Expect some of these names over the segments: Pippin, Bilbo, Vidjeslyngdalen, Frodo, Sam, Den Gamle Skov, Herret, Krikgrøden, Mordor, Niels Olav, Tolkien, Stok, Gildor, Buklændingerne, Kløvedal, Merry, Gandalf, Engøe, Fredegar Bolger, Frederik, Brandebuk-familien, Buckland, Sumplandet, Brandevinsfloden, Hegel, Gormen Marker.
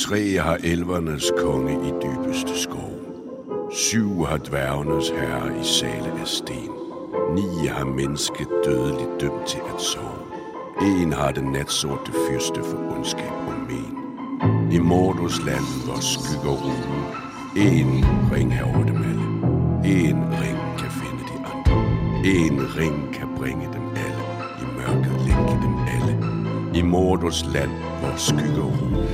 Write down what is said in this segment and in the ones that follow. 3 har elvernes konge i dybeste skov. 7 har dværgenes herre i sale af sten. 9 har mennesket dødeligt dømt til at sove. 1 har den natsorte fyrste for ondskab og men. I Mordors land, hvor skygger rugen. 1 ring herover dem alle. 1 ring kan finde de andre. 1 ring kan bringe dem alle. I mørket længe dem alle. I Mordors land, hvor skygger rugen.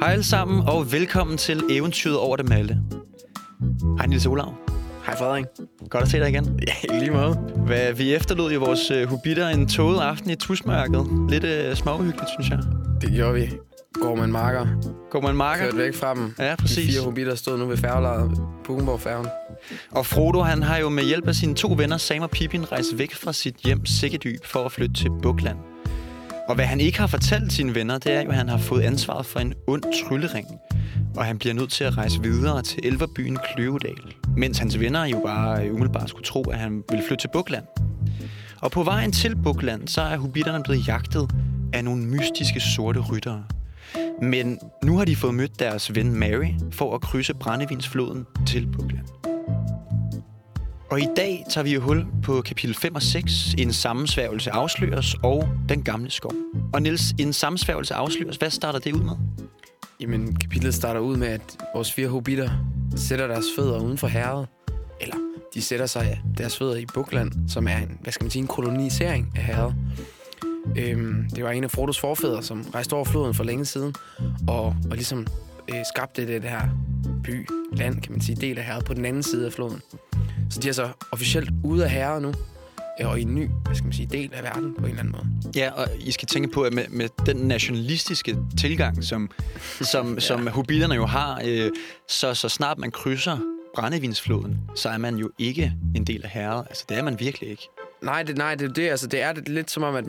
Hej alle sammen, og velkommen til Eventyret over dem alle. Hej Niels Olav. Hej Frederik. Godt at se dig igen. Ja, lige måde. Vi efterlod jo vores hobbiter en tåget aften i tusmørket. Lidt småhyggeligt, synes jeg. Det gjorde vi. Gormen Marker. Gormen Marker. Kørte væk fra dem. Ja, præcis. De 4 hobbiter stod nu ved færgelejet på Ugenborg-færgen. Og Frodo, han har jo med hjælp af sine 2 venner, Sam og Pippin, rejst væk fra sit hjem Sikkedyb for at flytte til Buckland. Og hvad han ikke har fortalt sine venner, det er jo, at han har fået ansvaret for en ond tryllering. Og han bliver nødt til at rejse videre til elverbyen Kløvedal. Mens hans venner jo bare umiddelbart skulle tro, at han ville flytte til Buckland. Og på vejen til Buckland, så er hobbiterne blevet jagtet af nogle mystiske sorte ryttere. Men nu har de fået mødt deres ven Merry for at krydse Brandevinsfloden til Buckland. Og i dag tager vi jo hul på kapitel 5 og 6, En sammensværgelse afsløres og Den Gamle Skov. Og Niels, En sammensværgelse afsløres, hvad starter det ud med? Jamen, kapitlet starter ud med, at vores 4 hobbiter sætter deres fødder uden for herret. Eller, de sætter sig deres fødder i Buckland, som er en kolonisering af herret. Det var en af Frodos forfædre, som rejste over floden for længe siden, og ligesom skabte det her by, land, kan man sige, del af herret på den anden side af floden. Så de er så officielt ude af herret nu, og i en ny, del af verden på en eller anden måde. Ja, og I skal tænke på, at med den nationalistiske tilgang, som ja, som hobbiterne jo har, så snart man krydser Brandevinsfloden, så er man jo ikke en del af herret. Altså, det er man virkelig ikke. Nej, det er det. Altså, det er lidt som om, at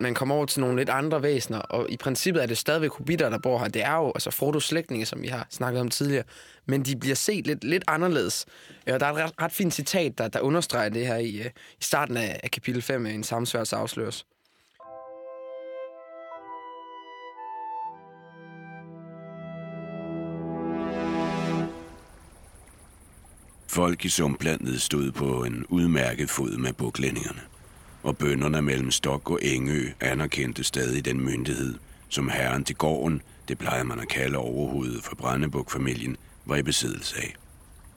man kommer over til nogle lidt andre væsener, og i princippet er det stadigvæk hobbiter, der bor her. Det er jo altså Frodos slægtninge, som vi har snakket om tidligere, men de bliver set lidt anderledes. Og der er et ret fint citat, der understreger det her i starten af kapitel 5, En sammensværgelse afsløres. Folk i Sumplandet stod på en udmærket fod med buklændingerne. Og bønderne mellem Stok og Engøe anerkendte stadig den myndighed, som herren til gården, det plejer man at kalde overhovedet for Brandebuk-familien, var i besiddelse af.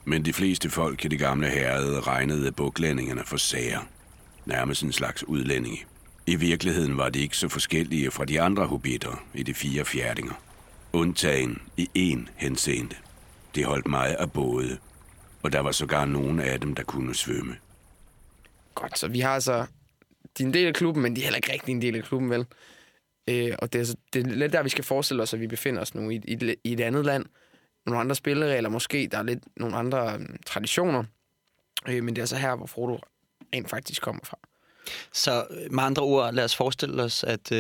Men de fleste folk i det gamle herred regnede buklændingerne for sager, nærmest en slags udlændinge. I virkeligheden var de ikke så forskellige fra de andre hobbiter i de 4 fjerdinger. Undtagen i én henseende. De holdt meget af både, og der var sågar nogen af dem, der kunne svømme. Godt, så vi har altså... De er en del af klubben, men de er heller ikke rigtig en del af klubben, vel? Og det er lidt der, vi skal forestille os, at vi befinder os nu i et andet land. Nogle andre spilleregler måske, der er lidt nogle andre traditioner. Men det er så her, hvor Frodo rent faktisk kommer fra. Så med andre ord, lad os forestille os, at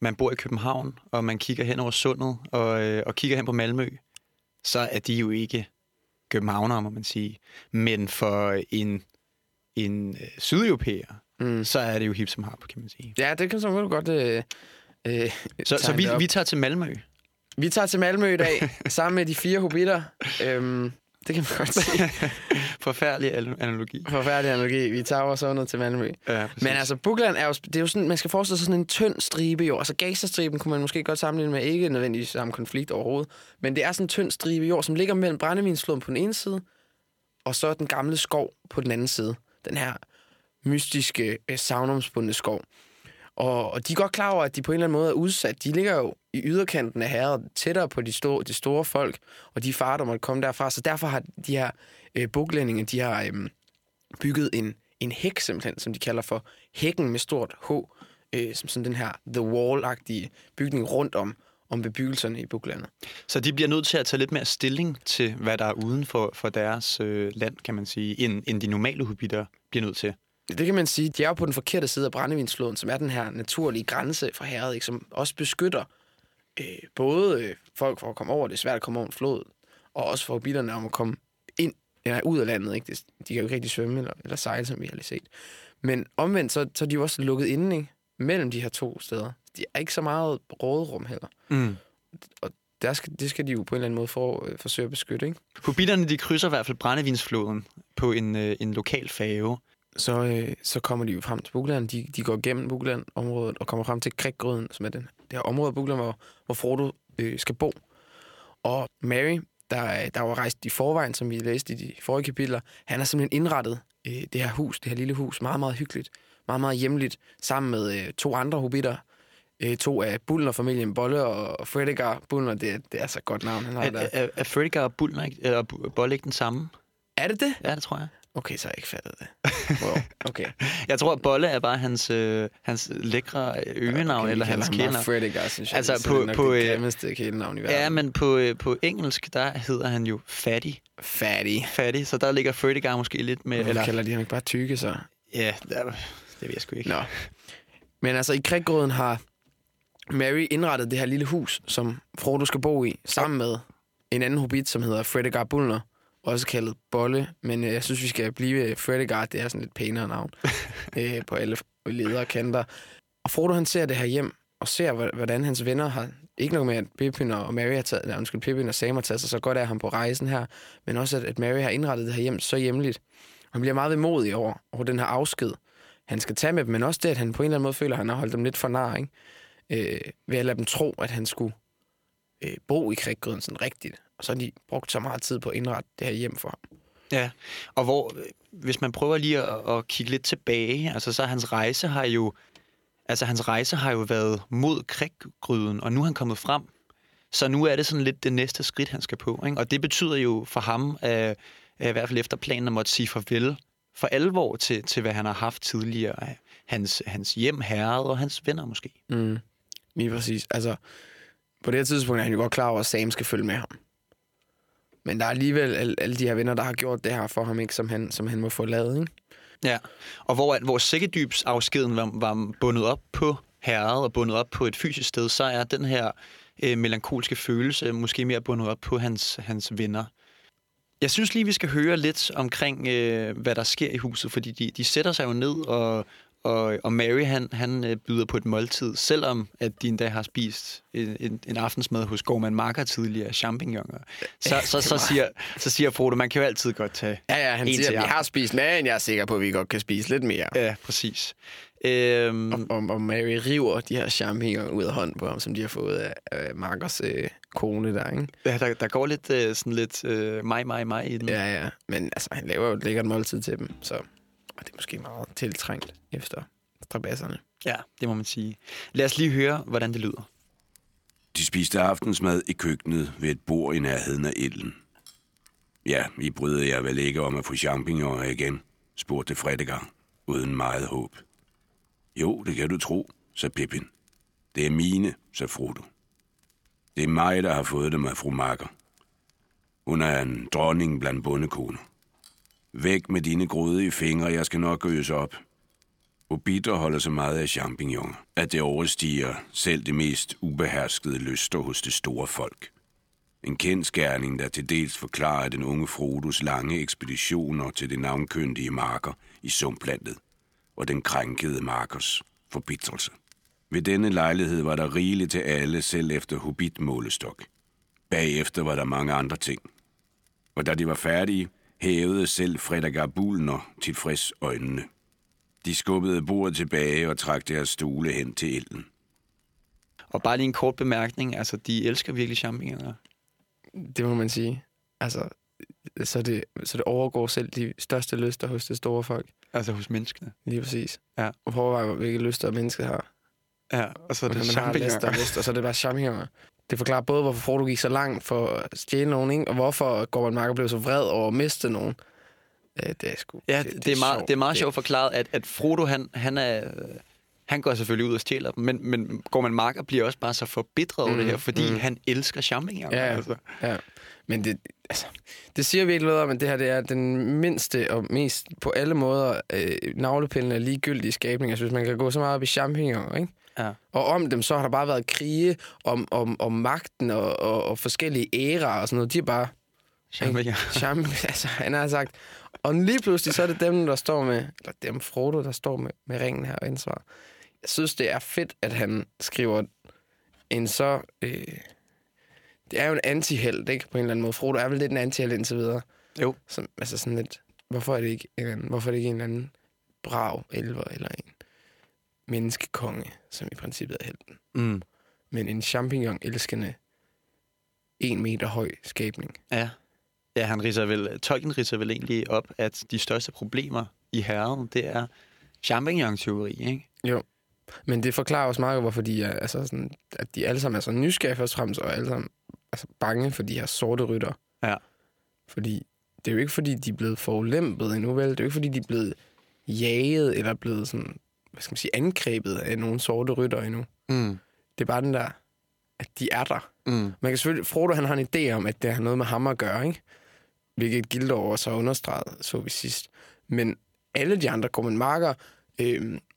man bor i København, og man kigger hen over sundet, og kigger hen på Malmø. Så er de jo ikke københavnere, må man sige. Men for en sydeuropæer, så er det jo hip som harp, kan man sige. Ja, det kan så godt... Så vi tager til Malmø. Vi tager til Malmø i dag, sammen med de 4 hobbiter. Det kan man godt sige. Forfærdelig analogi. Vi tager også noget til Malmø. Ja, men altså, Buckland er jo... Det er jo sådan, man skal forestille sig sådan en tynd stribe, jord. Altså, Gaza-striben kunne man måske godt sammenligne med, ikke nødvendigvis samme konflikt overhovedet. Men det er sådan en tynd stribe jord, som ligger mellem Brandevinsfloden på den ene side, og så Den Gamle Skov på den anden side. Den her... mystiske savnomsbundne skov. Og de er godt klar over, at de på en eller anden måde er udsat. De ligger jo i yderkanten af herret, tættere på de store folk, og de farer, der måtte komme derfra. Så derfor har de her buklændinge, de har bygget en hæk, simpelthen, som de kalder for hækken med stort H, som sådan den her The Wall-agtige bygning rundt om bebyggelserne i Bucklandet. Så de bliver nødt til at tage lidt mere stilling til, hvad der er uden for deres land, kan man sige, end de normale hobbiter bliver nødt til. Det kan man sige. De er jo på den forkerte side af Brandevinsfloden, som er den her naturlige grænse fra herret, ikke? Som også beskytter både folk for at komme over. Det er svært at komme over en flod, og også for hobbiterne om at komme ind eller ud af landet. Ikke? De kan jo ikke rigtig svømme eller sejle, som vi har lige set. Men omvendt, så er de jo også lukket inde, ikke? mellem de her to steder. De er ikke så meget råderum heller. Mm. Og det skal de jo på en eller anden måde forsøge at beskytte, ikke? Hobbiterne, de krydser i hvert fald Brandevinsfloden på en lokal færge. Så kommer de jo frem til Bukland. De går gennem Bukland-området og kommer frem til Krikgrøden, som er det her område af Bukland, hvor Frodo skal bo. Og Merry, der var rejst i forvejen, som vi læste i de forrige kapitler, han har simpelthen indrettet det her lille hus, meget, meget hyggeligt, meget, meget hjemligt, sammen med to andre hobbiter. To af Bullner-familien, Bolle og Fredegar Bolger. Det er så godt navn, han har der. Er Fredegar og Bolger ikke den samme? Er det det? Ja, det tror jeg. Okay, så har jeg ikke fattet det. Wow. Okay. Jeg tror, at Bolle er bare hans lækre øgenavn, okay, eller hans kælenavn. Fredegar, synes jeg. Altså, på det grimmeste kælenavn i verden. Ja, men på engelsk, der hedder han jo Fatty, så der ligger Fredegar måske lidt med... Eller kalder de ham ikke bare tykke, så? Ja, det ved jeg sgu ikke. Nå. Men altså, i Krikgrøden har Merry indrettet det her lille hus, som Frodo skal bo i, sammen med en anden hobbit, som hedder Fredegar Bolger, også kaldet Bolle, men jeg synes, vi skal blive Fredegar, det er sådan lidt pænere navn, på alle ledere og kanter. Og Frodo, han ser det her hjem, og ser, hvordan hans venner har, ikke nok med, at Pippin og Merry har taget, Pippin og Sam har taget sig så godt af ham på rejsen her, men også, at Merry har indrettet det her hjem så hjemligt. Han bliver meget vemodig over den her afsked, han skal tage med dem, men også det, at han på en eller anden måde føler, at han har holdt dem lidt for nar, ikke? Ved at lade dem tro, at han skulle bo i Krikgrøden sådan rigtigt. Og så har de brugt så meget tid på at indrette det her hjem for ham. Ja, og hvor, hvis man prøver lige at kigge lidt tilbage, altså så hans rejse har jo været mod Krikgrøden, og nu er han kommet frem. Så nu er det sådan lidt det næste skridt, han skal på, ikke? Og det betyder jo for ham, i hvert fald efter planen, at måtte sige farvel for alvor til hvad han har haft tidligere. Hans hjem, herred og hans venner måske. Mm. Lige præcis. Altså, på det her tidspunkt er han jo godt klar over, at Sam skal følge med ham. Men der er alligevel alle de her venner, der har gjort det her for ham, ikke, som han må få lavet, ikke? Ja, og hvor sækkerdybsafskeden var bundet op på herred og bundet op på et fysisk sted, så er den her melankolske følelse måske mere bundet op på hans venner. Jeg synes lige, vi skal høre lidt omkring, hvad der sker i huset, fordi de sætter sig jo ned, og Merry, han byder på et måltid, selvom at de endda har spist en aftensmad hos Gormen Marker tidligere, champignoner. Så siger Frodo, man kan jo altid godt tage han siger, vi har spist mere, end jeg er sikker på, at vi godt kan spise lidt mere. Ja, præcis. Og Merry river de her champignoner ud af hånden på ham, som de har fået af Markers kone der, ikke? Ja, der går lidt mig i den. Ja, men altså, han laver jo et lækkert måltid til dem, så... Og det er måske meget tiltrængt efter strabasserne. Ja, det må man sige. Lad os lige høre, hvordan det lyder. De spiste aftensmad i køkkenet ved et bord i nærheden af ilden. Ja, I brydede jer vel ikke om at få champignoner igen, spurgte Fredegar, uden meget håb. Jo, det kan du tro, sagde Pippin. Det er mine, sagde Frodo. Det er mig, der har fået dem af fru Marker. Hun er en dronning blandt bondekoner. Væk med dine grådige fingre, jeg skal nok gøse op. Hobbiter holder så meget af champignoner, at det overstiger selv det mest ubeherskede lyster hos det store folk. En kendskærning, der til dels forklarer den unge Frodos lange ekspeditioner til det navnkyndige Marker i Sumplandet og den krænkede Markers forbitrelse. Ved denne lejlighed var der rigeligt til alle, selv efter hobbitmålestok. Bagefter var der mange andre ting. Og da de var færdige, hævede selv Fredegar Bolger tilfreds øjnene. De skubbede bordet tilbage og trak deres stole hen til ilden. Og bare lige en kort bemærkning, altså de elsker virkelig champignoner. Det må man sige. Altså, så det overgår selv de største lyster hos det store folk. Altså hos menneskene. Lige præcis. Ja. Og overvejer, hvilke lyster mennesket har. Ja, og så er det champignoner. Og så er det bare champignoner. Det forklarer både, hvorfor Frodo gik så langt for at stjæle nogen, ikke? Og hvorfor Gormen Marker blev så vred over at miste nogen. Det er meget sjovt forklaret, at Frodo, han går selvfølgelig ud og stjæler dem, men Gormen Marker bliver også bare så forbitret over det her, fordi han elsker champignoner. Ja, altså. Ja. Men det siger virkelig noget om, at det her det er den mindste og mest på alle måder navlepillende ligegyldige skabning. Jeg synes, man kan gå så meget op i champignoner, ikke? Ja. Og om dem, så har der bare været krige om magten og forskellige æraer og sådan noget. De er bare... han har sagt. Og lige pludselig, så er det dem, der står med... Eller dem, Frodo, der står med ringen her og ansvar jeg synes, det er fedt, at han skriver en så... det er jo en antihelt, ikke? På en eller anden måde. Frodo er vel lidt en antihelt indtil videre. Jo. Som, altså sådan lidt... Hvorfor er det ikke en anden, hvorfor er det ikke en anden brav elver eller en menneskekonge, som i princippet er helten? Mm. Men en champignon-elskende 1 meter høj skabning. Ja. Ja, han Tolkien ridser vel egentlig op, at de største problemer i Herren, det er champignon-tyveri, ikke? Jo. Men det forklarer også meget, hvorfor de er, altså sådan, at de alle sammen er så nysgerrige først og fremmest, og alle sammen altså bange for de her sorte rytter. Ja. Fordi det er jo ikke, fordi de er blevet forulempet endnu, vel? Det er jo ikke, fordi de er blevet jaget eller blevet sådan, hvad skal man sige, angrebet af nogle sorte rytter endnu. Mm. Det er bare den der, at de er der. Mm. Man kan selvfølgelig... Frodo, han har en idé om, at det har noget med ham at gøre, ikke? Hvilket Gildor så understreget, så vi sidst. Men alle de andre, Gormen Marker,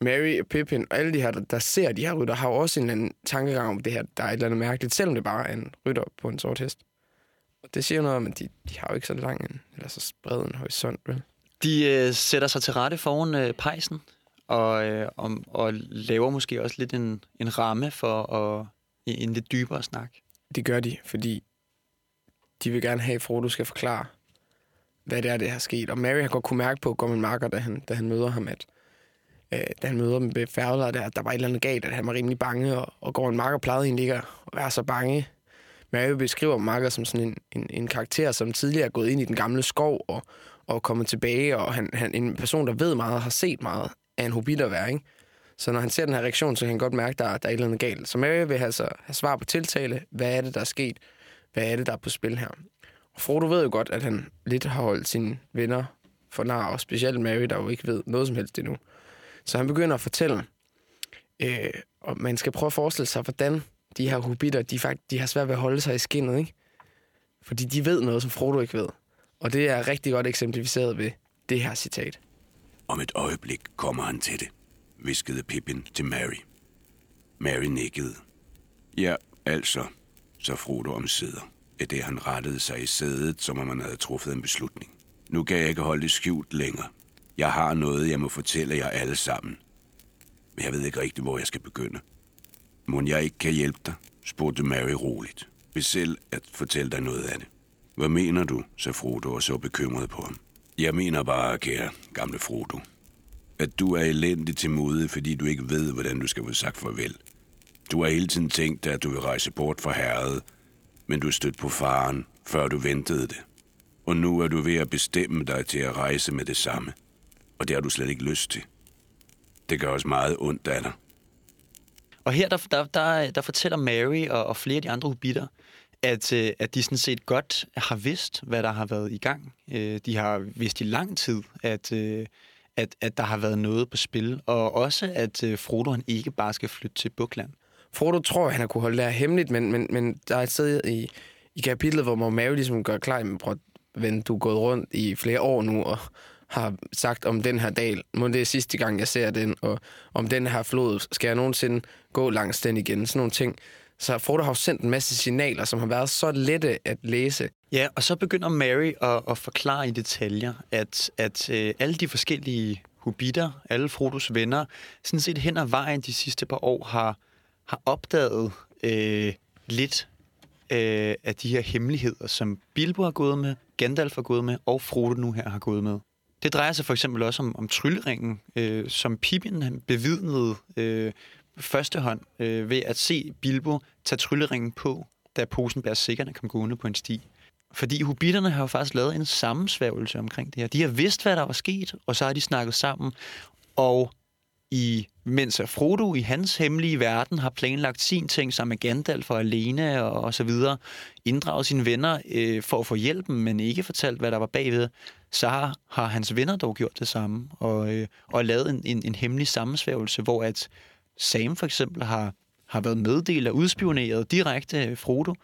Merry, Pippin og alle de her, der ser de her rytter, har også en anden tankegang om det her, der er et eller andet mærkeligt, selvom det bare er en rytter på en sort hest. Og det siger noget om, at de har jo ikke så lang en, eller så bred en horisont, vel? De sætter sig til rette foran pejsen og laver måske også lidt en ramme for en lidt dybere snak. Det gør de, fordi de vil gerne have, at Frodo skal forklare, hvad det er, det har sket. Og Merry har godt kunne mærke på Gormen Marker, da han møder ham, at da han møder dem ved færgeladet, der var et eller andet galt, at han var rimelig bange, og Gormen Marker plejede egentlig ikke at være så bange. Merry beskriver Marker som sådan en karakter, som tidligere er gået ind i Den Gamle Skov og kommet tilbage, og han en person, der ved meget og har set meget af en hobbit at være, ikke? Så når han ser den her reaktion, så kan han godt mærke, at der er et eller andet galt. Så Merry vil altså have svar på tiltale. Hvad er det, der er sket? Hvad er det, der er på spil her? Og Frodo ved jo godt, at han lidt har holdt sine venner for nar, og specielt Merry, der jo ikke ved noget som helst endnu. Så han begynder at fortælle, og man skal prøve at forestille sig, hvordan de her hobbiter, de har svært ved at holde sig i skindet, ikke? Fordi de ved noget, som Frodo ikke ved. Og det er rigtig godt eksemplificeret ved det her citat. Om et øjeblik kommer han til det, viskede Pippin til Merry. Merry nikkede. Ja, altså, så Frodo omsider. At det han rettede sig i sædet, som om han havde truffet en beslutning. Nu kan jeg ikke holde det skjult længere. Jeg har noget, jeg må fortælle jer alle sammen. Men jeg ved ikke rigtigt, hvor jeg skal begynde. Mon jeg ikke kan hjælpe dig, spurgte Merry roligt. Ved selv at fortælle dig noget af det. Hvad mener du, sagde Frodo og så bekymret på ham. Jeg mener bare, kære gamle Frodo, at du er elendig til mode, fordi du ikke ved, hvordan du skal få sagt farvel. Du har hele tiden tænkt dig, at du vil rejse bort fra Herret, men du stødte på faren, før du ventede det. Og nu er du ved at bestemme dig til at rejse med det samme. Og det har du slet ikke lyst til. Det gør også meget ondt af dig. Og her der fortæller Merry og flere af de andre hobbiter, at de sådan set godt har vidst, hvad der har været i gang. De har vidst i lang tid, at der har været noget på spil, og også at Frodo han ikke bare skal flytte til Buckland. Frodo tror, han har kunne holde det her hemmeligt, men der er et sted i kapitlet, hvor Merry ligesom gør klar, men prøv at du er gået rundt i flere år nu og har sagt om den her dal, må det er sidste gang, jeg ser den, og om den her flod, skal jeg nogensinde gå langs den igen, sådan nogle ting. Så Frodo har sendt en masse signaler, som har været så lette at læse. Ja, og så begynder Merry at forklare i detaljer, at alle de forskellige hobbiter, alle Frodos venner, sådan set hen ad vejen de sidste par år har opdaget lidt af de her hemmeligheder, som Bilbo har gået med, Gandalf har gået med, og Frodo nu her har gået med. Det drejer sig for eksempel også om trylleringen, som Pippin han bevidnede førstehånd ved at se Bilbo tage trylleringen på, da Posenbærsikkerne kom gående på en sti. Fordi hobbiterne har jo faktisk lavet en sammensværgelse omkring det her. De har vidst, hvad der var sket, og så har de snakket sammen. Og mens Frodo i hans hemmelige verden har planlagt sin ting sammen med Gandalf for alene og så videre, inddraget sine venner for at få hjælpen, men ikke fortalt, hvad der var bagved, så har hans venner dog gjort det samme og lavet en hemmelig sammensværgelse, hvor at Sam for eksempel har været meddelt og udspioneret direkte Frodo.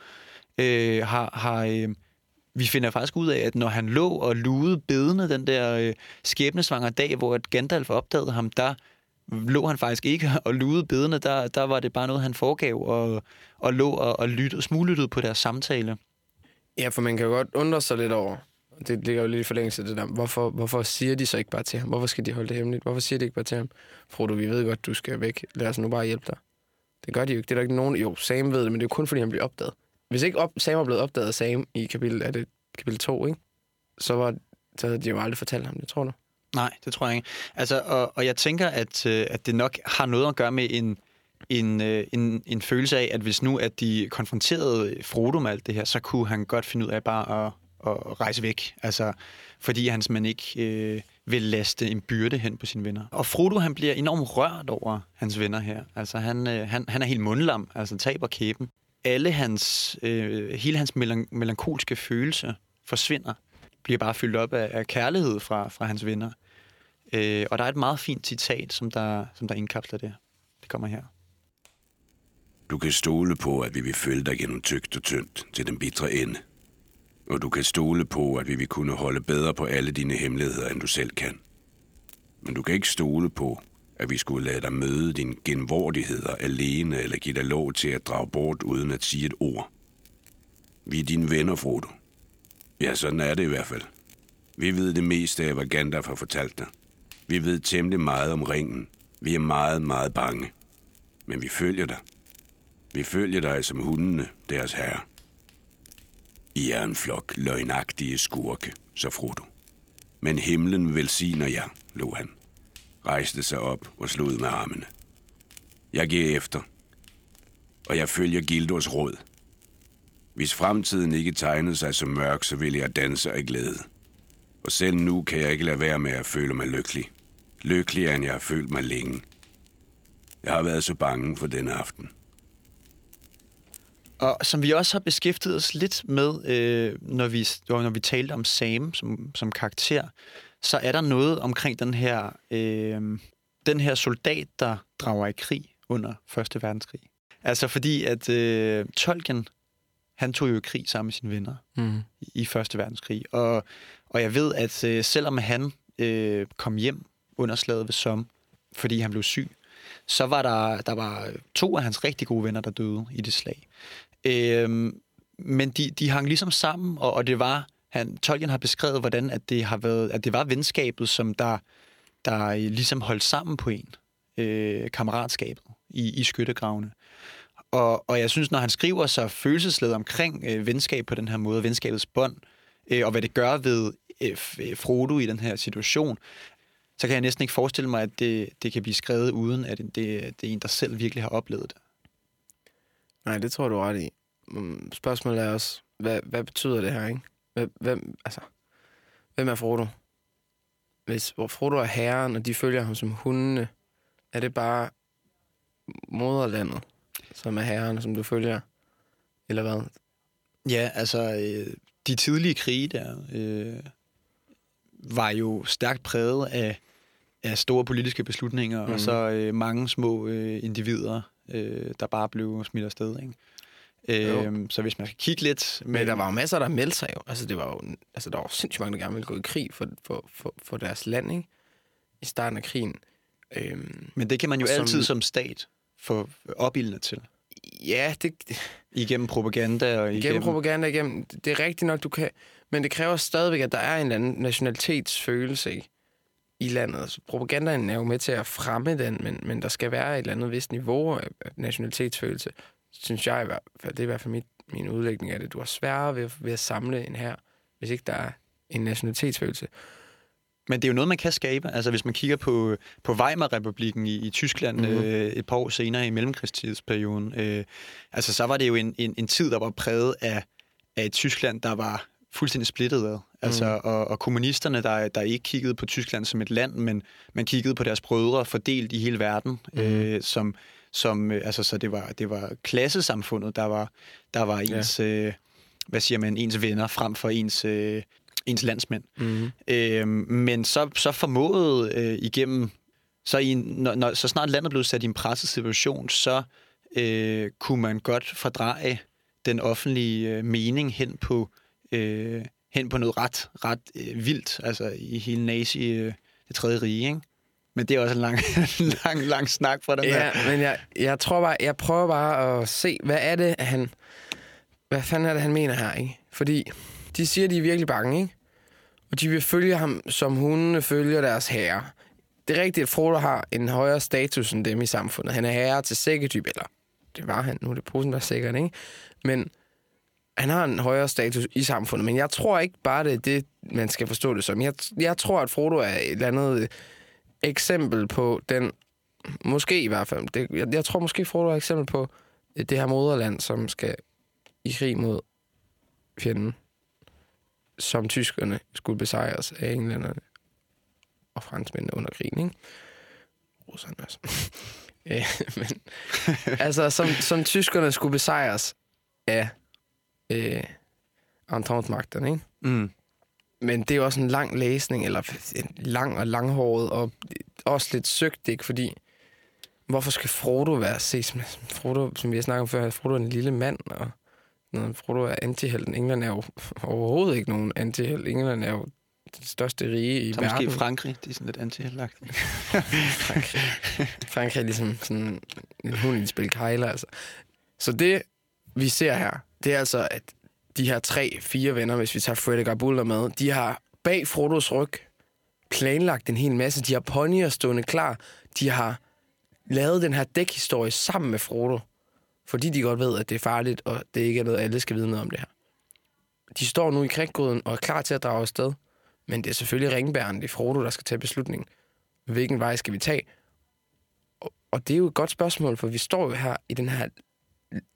Vi finder faktisk ud af, at når han lå og lugede bedende den der skæbnesvangre dag, hvor at Gandalf opdagede ham, der lå han faktisk ikke og lugede bedende. Der var det bare noget, han foregav og lå og smuglyttede på deres samtale. Ja, for man kan godt undre sig lidt over, det ligger jo lidt i forlængelse af det der, hvorfor siger de så ikke bare til ham? Hvorfor skal de holde det hemmeligt? Hvorfor siger de ikke bare til ham? Frodo, vi ved godt, du skal væk. Lad os nu bare hjælpe dig. Det gør de jo ikke. Det er der ikke nogen... Jo, Sam ved det, men det er jo kun, fordi han bliver opdaget. Hvis ikke Sam var blevet opdaget af Sam i kapitel 2, ikke? Så havde de jo aldrig fortalt ham det, tror du? Nej, det tror jeg ikke. Altså, og jeg tænker, at det nok har noget at gøre med en følelse af, at hvis nu at de konfronterede Frodo med alt det her, så kunne han godt finde ud af bare at rejse væk. Altså, fordi han simpelthen ikke vil laste en byrde hen på sine venner. Og Frodo, han bliver enormt rørt over hans venner her. Altså, han er helt mundlam, altså taber kæben. Hele hans melankolske følelse forsvinder, bliver bare fyldt op af kærlighed fra hans venner. Og der er et meget fint citat, som der indkapsler det. Det kommer her. Du kan stole på, at vi vil følge dig gennem tykt og tyndt til den bitre ende. Og du kan stole på, at vi vil kunne holde bedre på alle dine hemmeligheder, end du selv kan. Men du kan ikke stole på, at vi skulle lade dig møde dine genvordigheder alene eller give dig lov til at drage bort uden at sige et ord. Vi er dine venner, Frodo. Ja, sådan er det i hvert fald. Vi ved det meste af, hvad Gandalf har fortalt dig. Vi ved temmelig meget om ringen. Vi er meget, meget bange. Men vi følger dig. Vi følger dig som hundene, deres herre. I er en flok løgnagtige skurke, så Frodo. Men himlen velsigner jer, lå han. Rejste sig op og slog med armene. Jeg giver efter. Og jeg følger Gildors råd. Hvis fremtiden ikke tegnede sig så mørk, så ville jeg danse af glæde. Og selv nu kan jeg ikke lade være med at føle mig lykkelig. Lykkeligere, end jeg har følt mig længe. Jeg har været så bange for denne aften. Og som vi også har beskæftiget os lidt med, når vi talte om Sam som karakter, så er der noget omkring den her soldat, der drager i krig under 1. verdenskrig. Altså fordi, at Tolkien, han tog jo i krig sammen med sine venner i 1. verdenskrig. Og jeg ved, at selvom han kom hjem under slaget ved Somme, fordi han blev syg, så var der var 2 af hans rigtig gode venner, der døde i det slag. Men de hang ligesom sammen, og det var... Tolkien har beskrevet, hvordan det var venskabet, som der ligesom holdt sammen på en, kammeratskabet i skyttegravene. Og jeg synes, når han skriver så følelsesladet omkring venskab på den her måde, venskabets bånd, og hvad det gør ved Frodo i den her situation, så kan jeg næsten ikke forestille mig, at det kan blive skrevet uden, at det er en, der selv virkelig har oplevet det. Nej, det tror du ret i. Spørgsmålet er også, hvad betyder det her, ikke? Hvem er Frodo? Hvor Frodo er herren, og de følger ham som hundene, er det bare moderlandet, som er herren, som du følger? Eller hvad? Ja, altså, de tidlige krige der var jo stærkt præget af store politiske beslutninger, og så mange små individer, der bare blev smidt afsted, ikke? Så hvis man skal kigge lidt... Men der var jo masser, der meldte sig jo. Altså, der var sindssygt mange, der gerne ville gå i krig for deres land, ikke? I starten af krigen. Men det kan man jo altid som stat få opildnet til. Ja, det... Igennem propaganda og igennem... Det er rigtigt nok, du kan... Men det kræver stadigvæk, at der er en eller anden nationalitetsfølelse, ikke? I landet. Altså, propagandaen er jo med til at fremme den, men der skal være et eller andet vist niveau af nationalitetsfølelse, synes jeg i hvert fald. Det er i hvert fald min udlægning af det. Du har sværere ved at samle en her, hvis ikke der er en nationalitetsfølelse. Men det er jo noget, man kan skabe. Altså, hvis man kigger på Weimar-republikken i Tyskland et par år senere i mellemkrigstidsperioden, altså, så var det jo en tid, der var præget af et Tyskland, der var fuldstændig splittet ad. Altså, og kommunisterne, der ikke kiggede på Tyskland som et land, men man kiggede på deres brødre fordelt i hele verden, som altså, så det var klassesamfundet, der var ens ens venner frem for ens landsmænd. Men så formåede igennem så snart landet blev sat i en presset situation, så kunne man godt fordreje den offentlige mening hen på noget ret vildt, altså i hele nazi det tredje rige, ikke? Men det er også en lang snak fra dem her. Ja, men jeg tror bare, jeg prøver bare at se, hvad fanden er det, han mener her, ikke? Fordi de siger, de er virkelig bange, ikke? og de vil følge ham, som hundene følger deres herre. Det er rigtigt, at Frodo har en højere status end dem i samfundet. Han er herre til sækkedyb, eller det var han, nu er det posen, der er sikkert, ikke? Men han har en højere status i samfundet, men jeg tror ikke bare, det er det, man skal forstå det som. Jeg tror, at Frodo er et eller andet eksempel på den, måske i hvert fald, det, jeg tror måske Frodo er et eksempel på det her moderland, som skal i krig mod fjenden, som tyskerne skulle besejres af englænderne og franskmændene under krigen, ikke? Russerne også. Men, altså, som tyskerne skulle besejres af entente-magterne, ikke? Mm. Men det er jo også en lang læsning, eller en lang og langhåret, og også lidt søgt, ikke? Fordi, hvorfor skal Frodo være ses med? Frodo, som vi har snakket om før, Frodo er en lille mand, og Frodo er antihelten. England er jo overhovedet ikke nogen antihelt. England er jo det største rige i verden. Så måske Frankrig, det er sådan lidt antiheltlagtigt. Frankrig er ligesom sådan en hund i et spil kejler, altså. Så det, vi ser her, det er altså, at de her 3-4 venner, hvis vi tager Fredegar Bolger med, de har bag Frodos ryg planlagt en hel masse. De har ponyer stående klar. De har lavet den her dækhistorie sammen med Frodo, fordi de godt ved, at det er farligt, og det ikke er noget, alle skal vide noget om det her. De står nu i Krikgrøden og er klar til at drage afsted, men det er selvfølgelig ringbæren, det er Frodo, der skal tage beslutningen. Hvilken vej skal vi tage? Og det er jo et godt spørgsmål, for vi står jo her i den her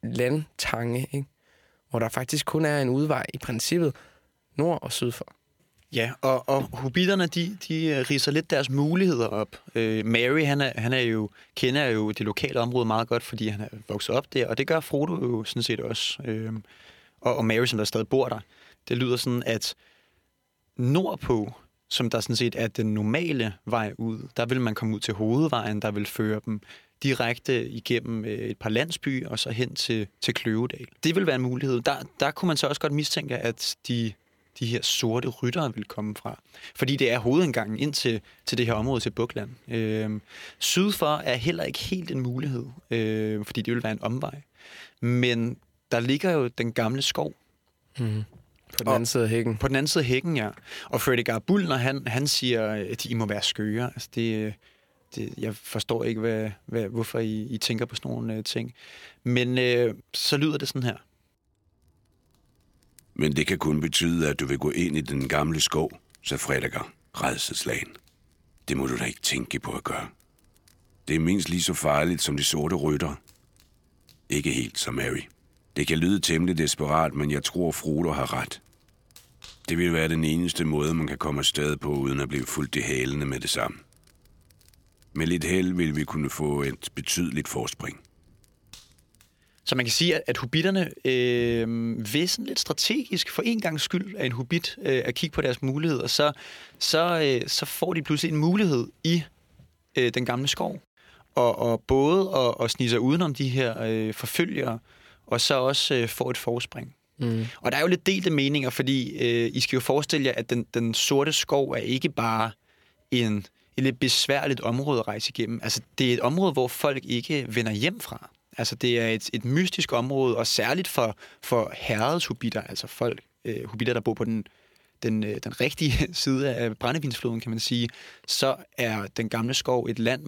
landtange, ikke? Hvor der faktisk kun er en udvej i princippet nord og syd for. Ja, og hobbiterne, de ridser lidt deres muligheder op. Merry, han kender jo det lokale område meget godt, fordi han er vokset op der, og det gør Frodo jo sådan set også. Og Merry, som der stadig bor der, det lyder sådan, at nordpå, som der sådan set er den normale vej ud, der vil man komme ud til hovedvejen, der vil føre dem direkte igennem et par landsbyer og så hen til Kløvedal. Det vil være en mulighed. Der kunne man så også godt mistænke, at de her sorte ryttere vil komme fra. Fordi det er hovedindgangen ind til det her område, til Buckland. Syd for er heller ikke helt en mulighed, fordi det vil være en omvej. Men der ligger jo den gamle skov. Mm. På den anden side af hækken. På den anden side af hækken, ja. Og Fredegar Bolger, han siger, at I må være skøre. Altså jeg forstår ikke, hvorfor I tænker på sådan nogle ting. Men så lyder det sådan her. Men det kan kun betyde, at du vil gå ind i den gamle skov, så Fredegar rædselslagen. Det må du da ikke tænke på at gøre. Det er mindst lige så farligt som de sorte ryttere. Ikke helt som Merry. Det kan lyde temmelig desperat, men jeg tror, Frodo har ret. Det vil være den eneste måde, man kan komme afsted på, uden at blive fuldt i hælene med det samme. Med lidt held vil vi kunne få et betydeligt forspring. Så man kan sige, at hobbiterne vil sådan lidt strategisk for en gangs skyld af en hobbit at kigge på deres muligheder, så får de pludselig en mulighed i den gamle skov. Og både at snige sig udenom de her forfølgere, og så også få et forspring. Mm. Og der er jo lidt delte meninger, fordi I skal jo forestille jer, at den sorte skov er ikke bare et lidt besværligt område at rejse igennem. Altså, det er et område, hvor folk ikke vender hjem fra. Altså, det er et mystisk område, og særligt for herreds hobbiter, altså folk, hobbiter, der bor på den rigtige side af Brandevinsfloden, kan man sige, så er den gamle skov et land,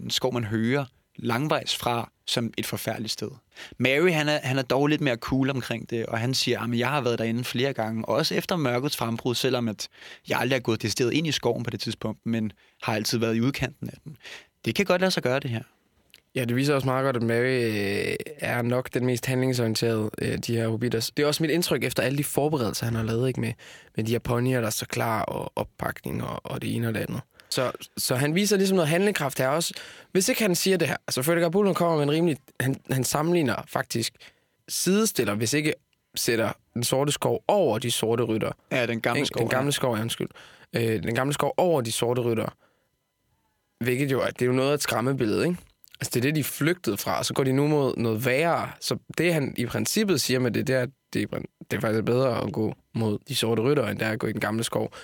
en skov, man hører langvejs fra, som et forfærdeligt sted. Merry, han er dog lidt mere cool omkring det, og han siger, at jeg har været derinde flere gange, også efter mørkets frembrud, selvom at jeg aldrig er gået decideret ind i skoven på det tidspunkt, men har altid været i udkanten af den. Det kan godt lade sig gøre, det her. Ja, det viser også meget godt, at Merry er nok den mest handlingsorienterede af de her hobbiter. Det er også mit indtryk efter alle de forberedelser, han har lavet, ikke, med de her ponyer, der er så klar, og oppakning, og det ene og det andet. Så han viser ligesom noget handlekraft her også. Hvis ikke han siger det her, altså Fredegar Bolger kommer med en rimelig... Han sammenligner faktisk sidestiller, hvis ikke sætter den sorte skov over de sorte rytter. Ja, den gamle skov. Den gamle skov, undskyld. Den gamle skov over de sorte rytter. Hvilket jo, det er jo noget af et skræmmebillede, ikke? Altså det er det, de flygtede fra, og så går de nu mod noget værre. Så det, han i princippet siger med det, det er faktisk bedre at gå mod de sorte rytter, end det er at gå i den gamle skov.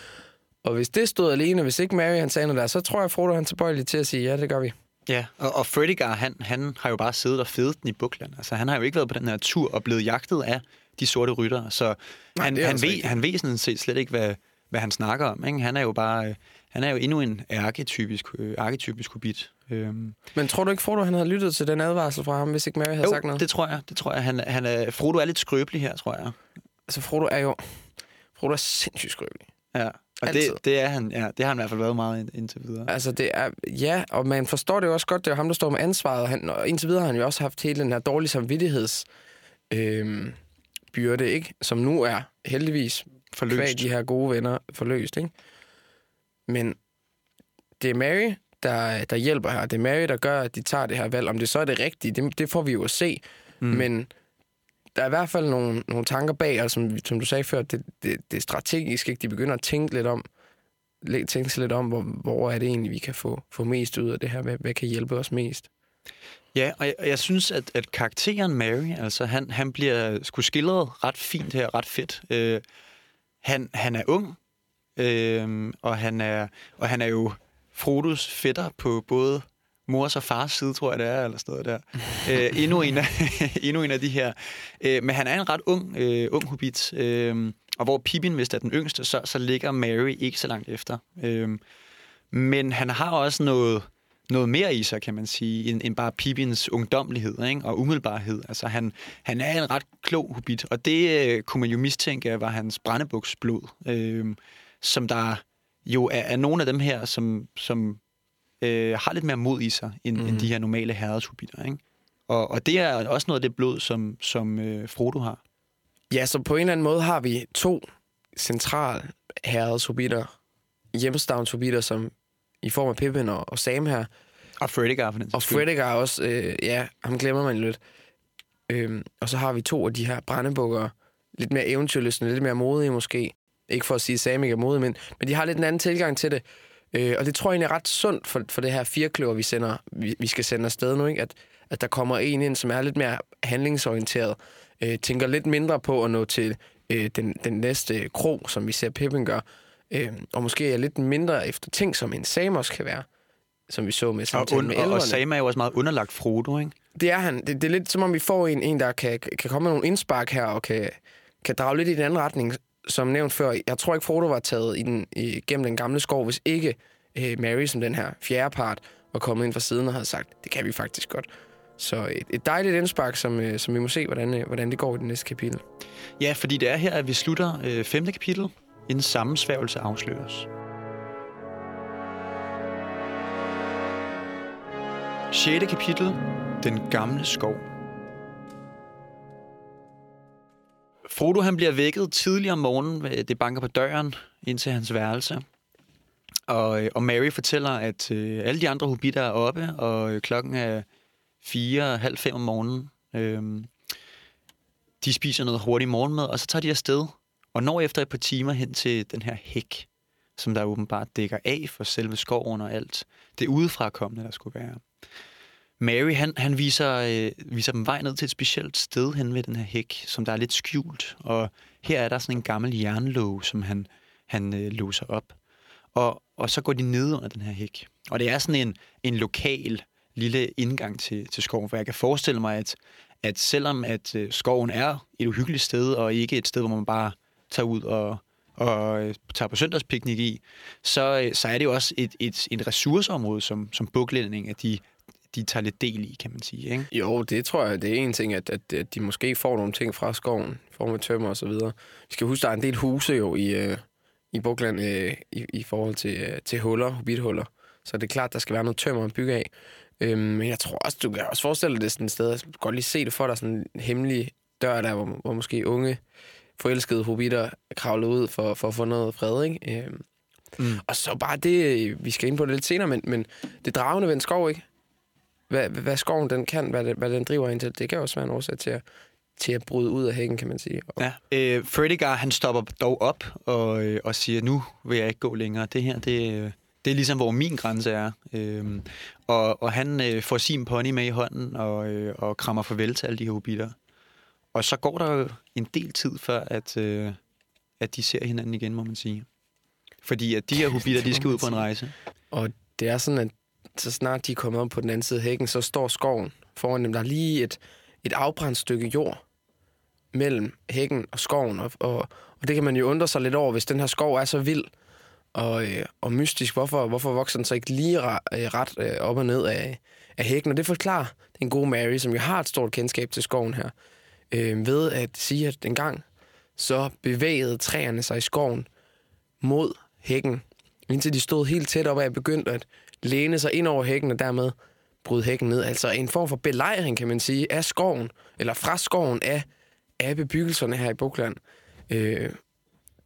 Og hvis det stod alene, hvis ikke Merry han sagde noget der, så tror jeg, Frodo han tilbøjelig til at sige, ja, det gør vi. Ja, og Fredegar, han har jo bare siddet og fedet den i Buckland. Altså, han har jo ikke været på den her tur og blevet jagtet af de sorte ryttere. Så nej, han ved sådan set slet ikke, hvad, hvad han snakker om, ikke? Han er jo bare han er jo endnu en arketypisk hobbit. Men tror du ikke, Frodo han havde lyttet til den advarsel fra ham, hvis ikke Merry havde sagt noget? Det tror jeg. Han er, Frodo er lidt skrøbelig her, tror jeg. Altså Frodo er sindssygt skrøbelig. Ja. Og det er han, ja, det har han i hvert fald været meget indtil videre. Altså det er, ja, og man forstår det jo også godt, det er jo ham, der står med ansvaret, og indtil videre har han jo også haft hele den her dårlige samvittighedsbyrde, ikke? Som nu er heldigvis forløst. De her gode venner forløst, ikke? Men det er Merry, der hjælper her, det er Merry, der gør, at de tager det her valg. Om det så er det rigtige, det får vi jo at se, men... Der er i hvert fald nogle tanker bag, og som du sagde før, det er strategisk, ikke? De begynder at tænke lidt om, hvor er det egentlig, vi kan få mest ud af det her, hvad kan hjælpe os mest? Ja, og jeg synes, at karakteren Merry, altså han bliver sgu skildret ret fint her, ret fedt. Han er ung, og han er jo Frodos fætter på både mors og fars side, tror jeg, det er, eller sådan noget der. Endnu en af de her. Men han er en ret ung hobbit. Og hvor Pippin, hvis det er den yngste, så ligger Merry ikke så langt efter. Men han har også noget mere i sig, kan man sige, end bare Pippins ungdommelighed, ikke? Og umiddelbarhed. Altså, han er en ret klog hobbit, og det kunne man jo mistænke, var hans brandebuksblod, som der jo er nogle af dem her, som har lidt mere mod i sig, end de her normale herredshobbitter, ikke? Og det er også noget af det blod, som Frodo har. Ja, så på en eller anden måde har vi to centrale herredshobbitter, hjemstavnshobbitter, som i form af Pippin og Sam her. Og Fredegar, for den skyld. Og Fredegar også, ja, ham glemmer man lidt. Og så har vi to af de her brandebukker, lidt mere eventyrlystne, lidt mere modige måske. Ikke for at sige, at Sam ikke er modig, men de har lidt en anden tilgang til det. Og det tror jeg egentlig er ret sundt for det her firkløver, vi skal sende afsted nu, ikke? At der kommer en ind, som er lidt mere handlingsorienteret, tænker lidt mindre på at nå til den næste krog, som vi ser Pippin gør, og måske er lidt mindre efter ting, som en Sam også kan være, som vi så med samtalen med elverne. Og Sam er jo også meget underlagt Frodo, ikke? Det er han. Det er lidt som om, vi får en der kan komme med nogle indspark her, og kan drage lidt i den anden retning. Som nævnt før, jeg tror ikke, Frodo var taget gennem den gamle skov, hvis ikke Merry, som den her fjerde part, var kommet ind fra siden og havde sagt, det kan vi faktisk godt. Så et dejligt indspark, som vi må se, hvordan det går i det næste kapitel. Ja, fordi det er her, at vi slutter 5. kapitel, inden sammensværgelse afsløres. 6. kapitel, Den Gamle Skov. Frodo han bliver vækket tidligere om morgenen. Det banker på døren ind til hans værelse. Og Merry fortæller, at alle de andre hobbitter er oppe, og klokken er 4:30 om morgenen. De spiser noget hurtigt morgenmad, og så tager de afsted. Og når efter et par timer hen til den her hæk, som der åbenbart dækker af for selve skoven og alt. Det udefrakommende, der skulle være. Merry, han viser dem vej ned til et specielt sted hen ved den her hæk, som der er lidt skjult. Og her er der sådan en gammel jernlåge, som han låser op. Og så går de ned under den her hæk. Og det er sådan en lokal lille indgang til skoven, for jeg kan forestille mig, at selvom at skoven er et uhyggeligt sted, og ikke et sted, hvor man bare tager ud og tager på søndagspiknik i, så er det jo også et ressourceområde, som buklænding, at de tager lidt del i, kan man sige, ikke? Jo, det tror jeg, det er en ting, at de måske får nogle ting fra skoven, i form af tømmer og så videre. Vi skal huske, der er en del huse jo i Buckland i forhold til huller, hobbithuller. Så det er klart, der skal være noget tømmer at bygge af. Men jeg tror også, du kan også forestille dig sådan et sted, jeg kan godt lige se det for dig, sådan en hemmelig dør der, hvor måske unge, forelskede hobbitter kravler ud for at få noget fred, ikke? Og så bare det, vi skal ind på det lidt senere, men det dragende ved en skov, ikke? Hvad skoven den kan, hvad den driver ind til, det kan også være en årsag til at bryde ud af hækken, kan man sige. Ja, Fredegar, han stopper dog op og siger, nu vil jeg ikke gå længere. Det her, det er ligesom, hvor min grænse er. Og han får sin pony med i hånden og krammer farvel til alle de her hobbiter. Og så går der en del tid før, at de ser hinanden igen, må man sige. Fordi at de her hobbiter, de skal ud på en rejse. Og det er sådan, at så snart de er kommet om på den anden side af hækken, så står skoven foran dem. Der er lige et afbrændt stykke jord, mellem hækken og skoven. Og det kan man jo undre sig lidt over, hvis den her skov er så vild og mystisk. Hvorfor vokser den så ikke lige ret op og ned af hækken? Og det forklarer den gode Merry, som jo har et stort kendskab til skoven her, ved at sige, at engang så bevægede træerne sig i skoven mod hækken, indtil de stod helt tæt op og begyndte at læne sig ind over hækken og dermed bryde hækken ned. Altså en form for belejring, kan man sige, af skoven, eller fra skoven af bebyggelserne her i Bukland.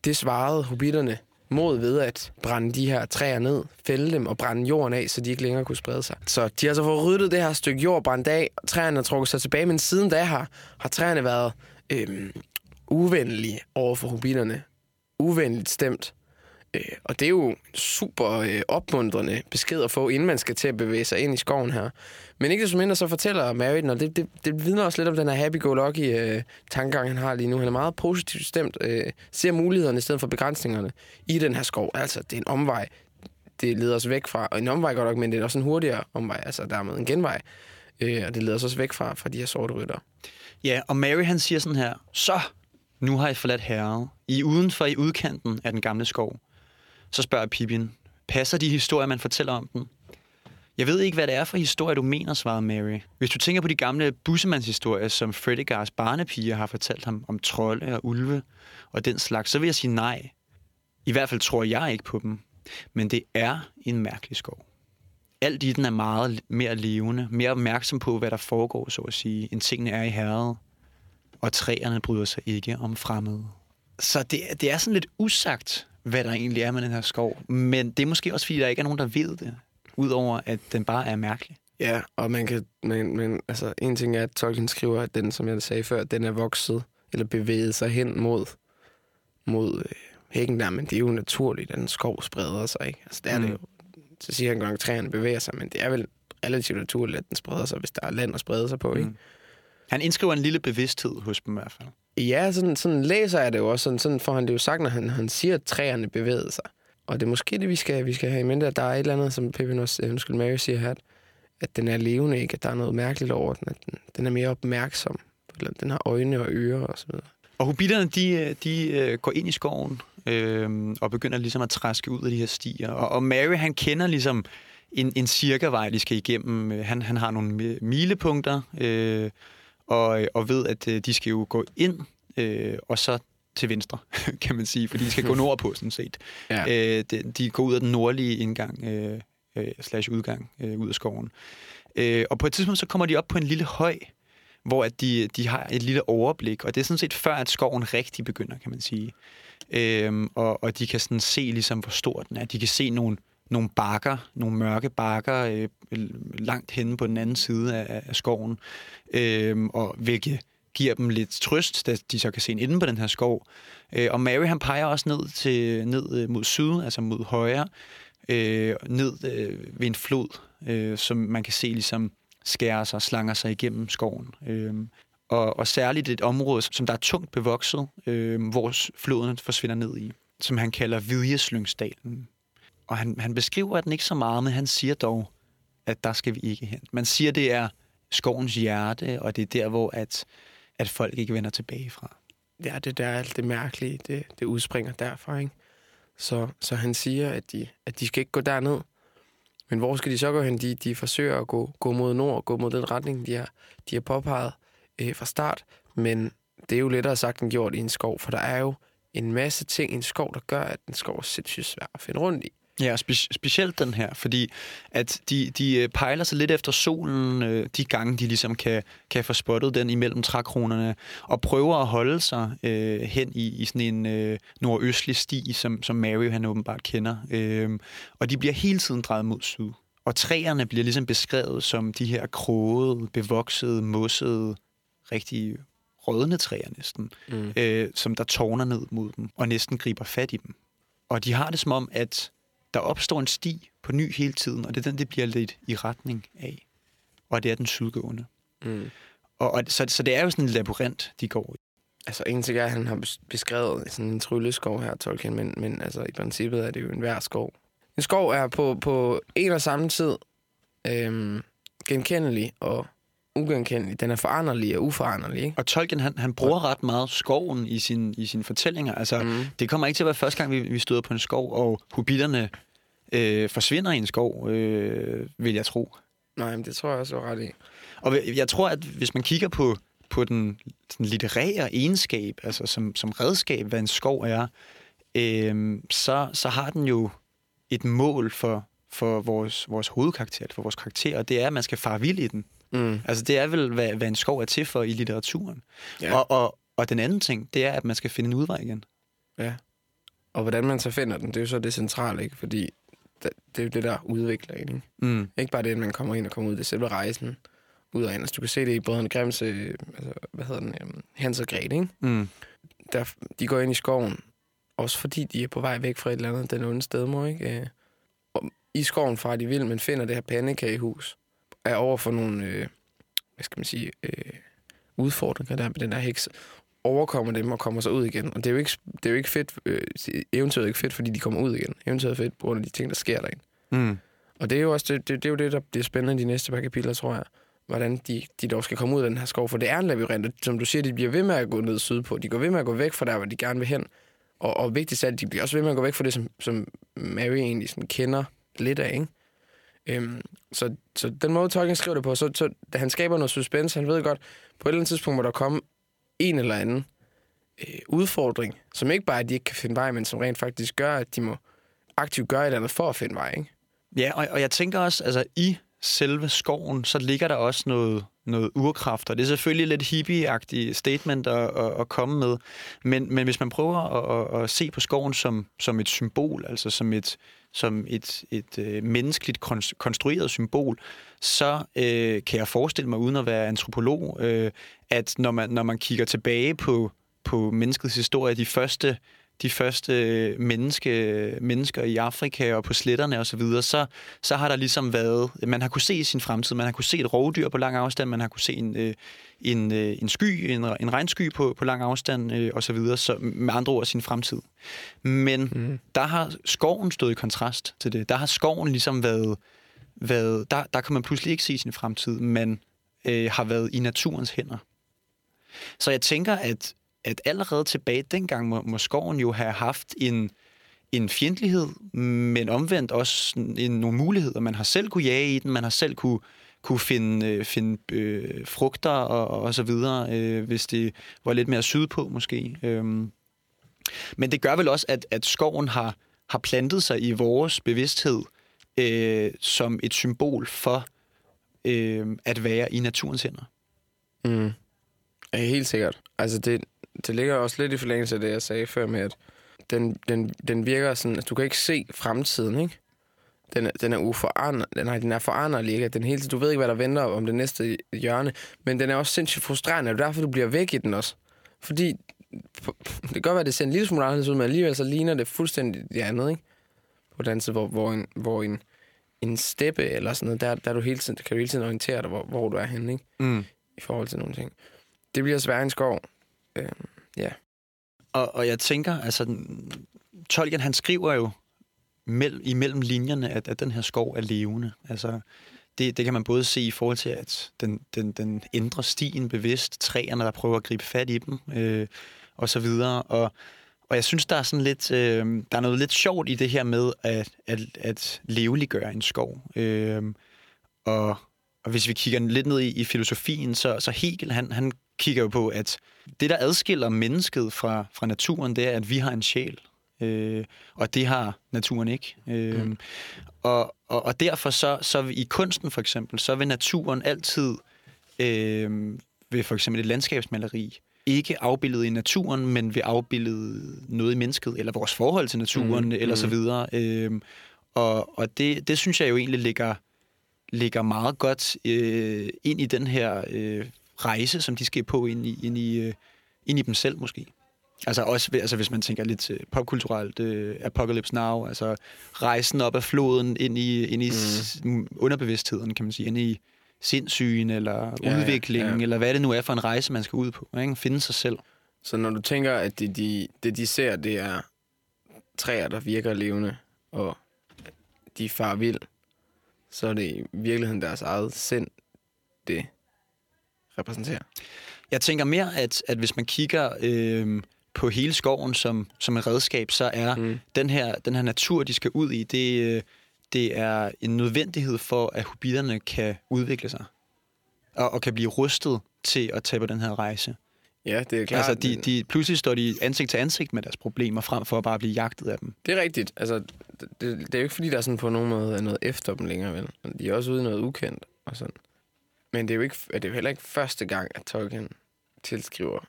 Det svarede hobbiterne mod ved at brænde de her træer ned, fælde dem og brænde jorden af, så de ikke længere kunne sprede sig. Så de har så fået ryddet det her stykke jord, brændt af, og træerne har trukket sig tilbage, men siden da har træerne været uvenlige over for hobbiterne. Uvenligt stemt. Og det er jo super opmuntrende besked at få, inden man skal til at bevæge sig ind i skoven her. Men ikke desto mindre så fortæller Merry, og det vidner også lidt om den her happy-go-lucky-tankegang, han har lige nu. Han er meget positivt stemt, ser mulighederne i stedet for begrænsningerne i den her skov. Altså, det er en omvej, det leder os væk fra. Og en omvej godt nok, men det er også en hurtigere omvej, altså dermed en genvej. Og det leder os også væk fra de her sorte ryttere. Ja, og Merry han siger sådan her: "Så, nu har I forladt Herret. I er udenfor i udkanten af den gamle skov." Så spørger Pippin: "Passer de historier, man fortæller om den?" "Jeg ved ikke, hvad det er for historie, du mener," svarede Merry. "Hvis du tænker på de gamle bussemandshistorier, som Fredegars barnepiger har fortalt ham om trolde og ulve og den slags, så vil jeg sige nej. I hvert fald tror jeg ikke på dem. Men det er en mærkelig skov. Alt i den er meget mere levende, mere opmærksom på, hvad der foregår, så at sige, end tingene er i Herret. Og træerne bryder sig ikke om fremmede." Så det er sådan lidt usagt, hvad der egentlig er med den her skov. Men det er måske også, fordi der ikke er nogen, der ved det, udover at den bare er mærkelig. Ja, og men altså, en ting er, at Tolkien skriver, at den, som jeg sagde før, den er vokset, eller bevæget sig hen mod hækken der, men det er jo naturligt, at den skov spreder sig, ikke? Altså, der er det jo. Så siger han godt, at træerne bevæger sig, men det er vel relativt naturligt, at den spreder sig, hvis der er land at sprede sig på, ikke? Han indskriver en lille bevidsthed hos dem i hvert fald. Ja, sådan læser jeg det jo også. Sådan får han det jo sagt, når han siger, at træerne bevæger sig. Og det er måske det, vi skal have i mente, at der er et eller andet, som Pippin også, Merry siger her, at den er levende, ikke? At der er noget mærkeligt over den, at den er mere opmærksom. Den har øjne og ører og så videre. Og hobbiterne, de går ind i skoven og begynder ligesom at træske ud af de her stier. Og Merry, han kender ligesom en cirkavej, de skal igennem. Han har nogle milepunkter, og ved, at de skal jo gå ind og så til venstre, kan man sige, fordi de skal gå nordpå, sådan set. Ja. De går ud af den nordlige indgang, slash udgang, ud af skoven. Og på et tidspunkt, så kommer de op på en lille høj, hvor at de har et lille overblik, og det er sådan set før, at skoven rigtig begynder, kan man sige. Og de kan sådan se, ligesom, hvor stor den er. De kan se nogle bakker, nogle mørke bakker langt henne på den anden side af skoven, og hvilket giver dem lidt trøst, da de så kan se en inde på den her skov. Og Merry, han peger også ned mod syd, altså mod højre, ned ved en flod, som man kan se ligesom skærer sig, slanger sig igennem skoven. Og særligt et område, som der er tungt bevokset, hvor floden forsvinder ned i, som han kalder Vidjeslyngdalen. Og han beskriver den ikke så meget, men han siger dog, at der skal vi ikke hen. Man siger, det er skovens hjerte, og det er der, hvor at folk ikke vender tilbage fra. Ja, det der alt det mærkelige, det udspringer derfra, ikke? Så han siger, at de skal ikke gå derned. Men hvor skal de så gå hen? De forsøger at gå mod nord, gå mod den retning, de har påpeget fra start. Men det er jo lettere sagt end gjort i en skov, for der er jo en masse ting i en skov, der gør, at en skov er sindssygt svær at finde rundt i. Ja, og specielt den her, fordi at de pejler sig lidt efter solen, de gange, de ligesom kan få spottet den imellem trækronerne, og prøver at holde sig hen i sådan en nordøstlig sti, som Merry han åbenbart kender. Og de bliver hele tiden drejet mod syd. Og træerne bliver ligesom beskrevet som de her krogede, bevoksede, mossede, rigtige rødne træer næsten, som der tårner ned mod dem, og næsten griber fat i dem. Og de har det som om, at der opstår en sti på ny hele tiden, og det er den, det bliver lidt i retning af. Og det er den sydgående. Og så det er jo sådan en labyrint, de går i. Altså, en ting er, at han har beskrevet sådan en trylleskov her, Tolkien, men altså, i princippet er det jo en hver skov. En skov er på en og samme tid genkendelig og ugenkendelig. Den er foranderlig og uforanderlig. Og Tolkien, han bruger ret meget skoven i sine fortællinger. Altså, det kommer ikke til at være første gang, vi støder på en skov, og hobbiterne forsvinder i en skov, vil jeg tro. Nej, men det tror jeg også ret i. Og jeg tror, at hvis man kigger på den litterære egenskab, altså som redskab, hvad en skov er, så har den jo et mål for vores hovedkarakter, for vores karakter, og det er, at man skal fare vild i den. Altså, det er vel, hvad en skov er til for i litteraturen. Ja. Og den anden ting, det er, at man skal finde en udvej igen. Ja. Og hvordan man så finder den, det er jo så det centrale, ikke? Fordi det er jo det, der udvikler en, ikke? Ikke bare det, at man kommer ind og kommer ud, det er selve rejsen ud og ind. Altså, du kan se det i både en Grimse, altså, hvad hedder den, Hans og Grete, ikke? De går ind i skoven, også fordi de er på vej væk fra et eller andet, den onde stedmor, ikke? Og i skoven fra de vil, men finder det her pandekagehus, er over for nogle, hvad skal man sige, udfordringer der med den der heks, overkommer dem og kommer så ud igen. Og det er jo ikke fedt, eventyret er ikke fedt, fordi de kommer ud igen. Eventyret er fedt på grund af de ting, der sker derinde. Og det er jo også det, der bliver spændende i de næste par kapitler, tror jeg. Hvordan de dog skal komme ud af den her skov, for det er en labyrint, og som du siger, de bliver ved med at gå ned sydpå. De går ved med at gå væk fra der, hvor de gerne vil hen. Og vigtigst af alt, de bliver også ved med at gå væk fra det, som Merry egentlig sådan kender lidt af, ikke? Så den måde, Tolkien skriver det på, så han skaber noget suspense. Han ved godt, på et eller andet tidspunkt må der komme en eller anden udfordring, som ikke bare, at de ikke kan finde vej, men som rent faktisk gør, at de må aktivt gøre et eller andet for at finde vej, ikke? Ja, og jeg tænker også, altså i selve skoven, så ligger der også noget urkraft, og det er selvfølgelig lidt hippie-agtige statement at komme med, men hvis man prøver at se på skoven som et symbol, altså som et menneskeligt konstrueret symbol, så kan jeg forestille mig, uden at være antropolog, at når man kigger tilbage på menneskets historie, de første mennesker i Afrika og på sletterne og så videre, så har der ligesom været, man har kunne se sin fremtid, man har kunne se et rovdyr på lang afstand, man har kunne se en sky, en regnsky på lang afstand og så videre, så med andre ord sin fremtid. Men der har skoven stået i kontrast til det. Der har skoven ligesom været der kan man pludselig ikke se sin fremtid, man har været i naturens hænder. Så jeg tænker, at allerede tilbage dengang må skoven jo have haft en fjendtlighed, men omvendt også nogle muligheder. Man har selv kunne jage i den, man har selv kunne finde frugter og så videre, hvis det var lidt mere sydpå måske. Men det gør vel også, at skoven har plantet sig i vores bevidsthed som et symbol for at være i naturens hænder. Ja, helt sikkert. Altså det ligger også lidt i forlængelse af det, jeg sagde før med, at den virker sådan, at du kan ikke se fremtiden, ikke? Den er foranderlig, ikke? Du ved ikke, hvad der venter om det næste hjørne, men den er også sindssygt frustrerende, og derfor du bliver væk i den også. Fordi det kan godt være, at det ser en lille smule anderledes ud, men alligevel så ligner det fuldstændig det andet, ikke? På den side, hvor en steppe eller sådan noget, der du hele tiden, kan du hele tiden orientere dig, hvor du er henne, ikke? I forhold til nogle ting. Det bliver sværere en skov. Yeah. Og jeg tænker, altså, Tolkien, han skriver jo imellem linjerne, at den her skov er levende. Altså, det kan man både se i forhold til, at den ændrer stien bevidst, træerne, der prøver at gribe fat i dem, og så videre. Og jeg synes, der er sådan lidt, der er noget lidt sjovt i det her med, at leveliggøre en skov. Og hvis vi kigger lidt ned i filosofien, så Hegel, han kigger jo på, at det, der adskiller mennesket fra naturen, det er, at vi har en sjæl. Og det har naturen ikke. Og derfor så i kunsten for eksempel, så vil naturen altid, ved for eksempel et landskabsmaleri, ikke afbillede i naturen, men vil afbillede noget i mennesket, eller vores forhold til naturen, eller så videre. Og det synes jeg jo egentlig ligger meget godt ind i den her rejse, som de skal på ind i dem selv måske. Altså også hvis man tænker lidt popkulturelt, Apocalypse Now, altså rejsen op af floden ind i underbevidstheden, kan man sige, ind i sindssygen eller udviklingen, eller hvad det nu er for en rejse, man skal ud på, ikke? Finde sig selv. Så når du tænker, at det de ser, det er træer, der virker levende, og de farer vild, så er det i virkeligheden deres eget sind, det repræsenterer? Jeg tænker mere, at hvis man kigger på hele skoven som et redskab, så er den her natur, de skal ud i, det er en nødvendighed for, at hobbiterne kan udvikle sig og kan blive rustet til at tage på den her rejse. Ja, det er klart. Altså, de pludselig står de ansigt til ansigt med deres problemer, frem for at bare blive jagtet af dem. Det er rigtigt. Altså, det er jo ikke, fordi der er sådan på nogen måde noget efter dem længere, vel? De er også ude i noget ukendt og sådan. Men det er jo ikke, det er jo heller ikke første gang, at Tolkien tilskriver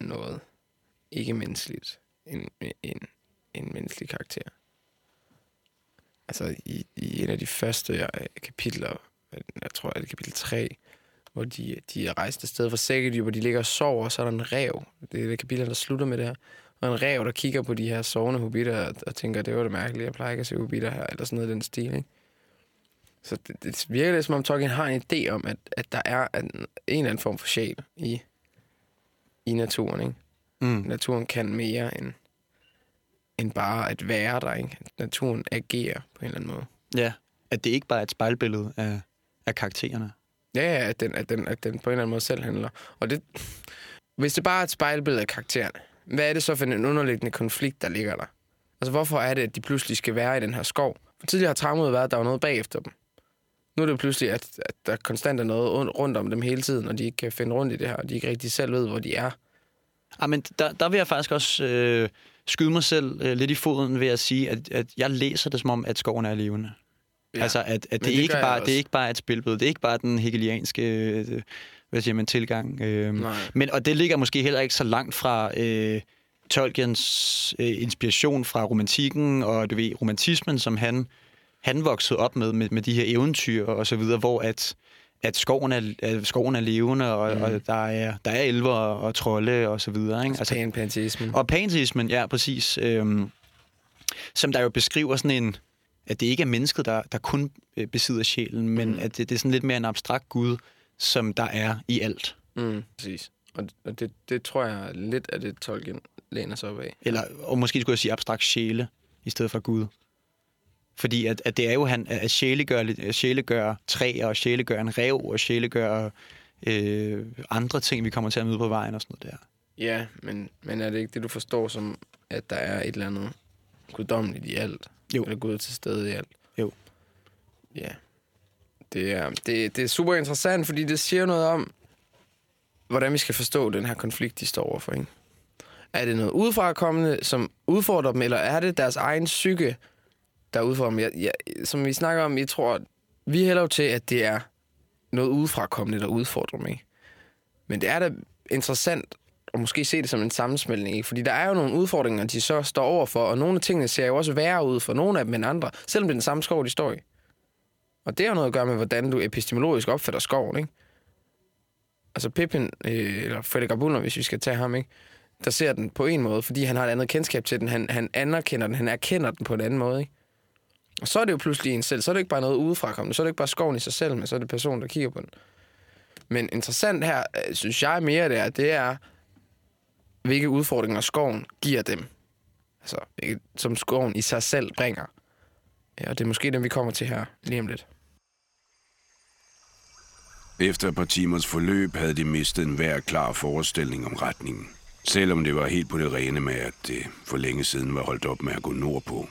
noget ikke-menneskeligt en menneskelig karakter. Altså, i en af de første kapitler, jeg tror, det er kapitel 3, hvor de er rejst afsted fra Sækkedyb, hvor de ligger og sover, og så er der en ræv. Det er det kapitel, der slutter med det her. Og en ræv, der kigger på de her sovende hobbiter og tænker, det var det mærkelige, jeg plejer ikke at se hobbiter her, eller sådan noget i den stil, ikke? Så det virker lidt, som om Tolkien har en idé om, at der er en eller anden form for sjæl i naturen, ikke? Mm. Naturen kan mere end bare at være der, ikke? Naturen agerer på en eller anden måde. Ja, at det ikke bare er et spejlbillede af karaktererne. Ja, at den på en eller anden måde selv handler. Og det, hvis det bare er et spejlbillede af karaktererne, hvad er det så for en underliggende konflikt, der ligger der? Altså, hvorfor er det, at de pludselig skal være i den her skov? For tidligere har traumet været, at der var noget bagefter dem. Nu er det pludselig, at der konstant er noget rundt om dem hele tiden, og de ikke kan finde rundt i det her, og de ikke rigtig selv ved, hvor de er. Ja, men der vil jeg faktisk også skyde mig selv lidt i foden ved at sige, at jeg læser det som om, at skoven er levende. Ja, altså, at det er ikke bare et spilbillede. Det er ikke bare den hegelianske tilgang. Men, og det ligger måske heller ikke så langt fra Tolkiens inspiration fra romantikken og romantismen, som han voksede op med de her eventyr og så videre, hvor at skoven er levende, og der er elver og trolde og så videre, ikke? Altså, panteismen. Og panteismen, ja, præcis. Som der jo beskriver sådan en, at det ikke er mennesket, der kun besidder sjælen, men at det er sådan lidt mere en abstrakt gud, som der er i alt. Mm. Præcis. Og det tror jeg lidt af det, Tolkien læner sig op af. Eller, og måske skulle jeg sige abstrakt sjæle, i stedet for gud. Fordi at det er jo han, at sjælegør træer, og sjælegør en ræv, og sjælegør andre ting, vi kommer til at møde på vejen og sådan noget der. Ja, men er det ikke det, du forstår som, at der er et eller andet guddommeligt i alt? Jo. Eller Gud til stede i alt? Jo. Ja. Det er super interessant, fordi det siger noget om, hvordan vi skal forstå den her konflikt, de står overfor, ikke? Er det noget udefrakommende, som udfordrer dem, eller er det deres egen psyke, der udfordrer dem? Som vi snakker om, jeg tror, vi hælder jo til, at det er noget udefrakommende, der udfordrer dem, ikke? Men det er da interessant at måske se det som en sammensmeltning, ikke? Fordi der er jo nogle udfordringer, de så står overfor, og nogle af tingene ser jo også værre ud for nogle af dem end andre, selvom det er den samme skov, de står i. Og det har jo noget at gøre med, hvordan du epistemologisk opfatter skoven, ikke? Altså Pippin, eller Fredegar Bolger, hvis vi skal tage ham, ikke? Der ser den på en måde, fordi han har et andet kendskab til den. Han anerkender den, han erkender den på en anden måde, ikke? Og så er det jo pludselig en selv. Så er det ikke bare noget udefrakommende. Så er det ikke bare skoven i sig selv, men så er det personen, der kigger på den. Men interessant her, synes jeg mere, det er, hvilke udfordringer skoven giver dem. Altså, som skoven i sig selv bringer. Ja, og det er måske dem, vi kommer til her lige om lidt. Efter et par timers forløb havde de mistet enhver klar forestilling om retningen. Selvom det var helt på det rene med, at det for længe siden var holdt op med at gå nordpå.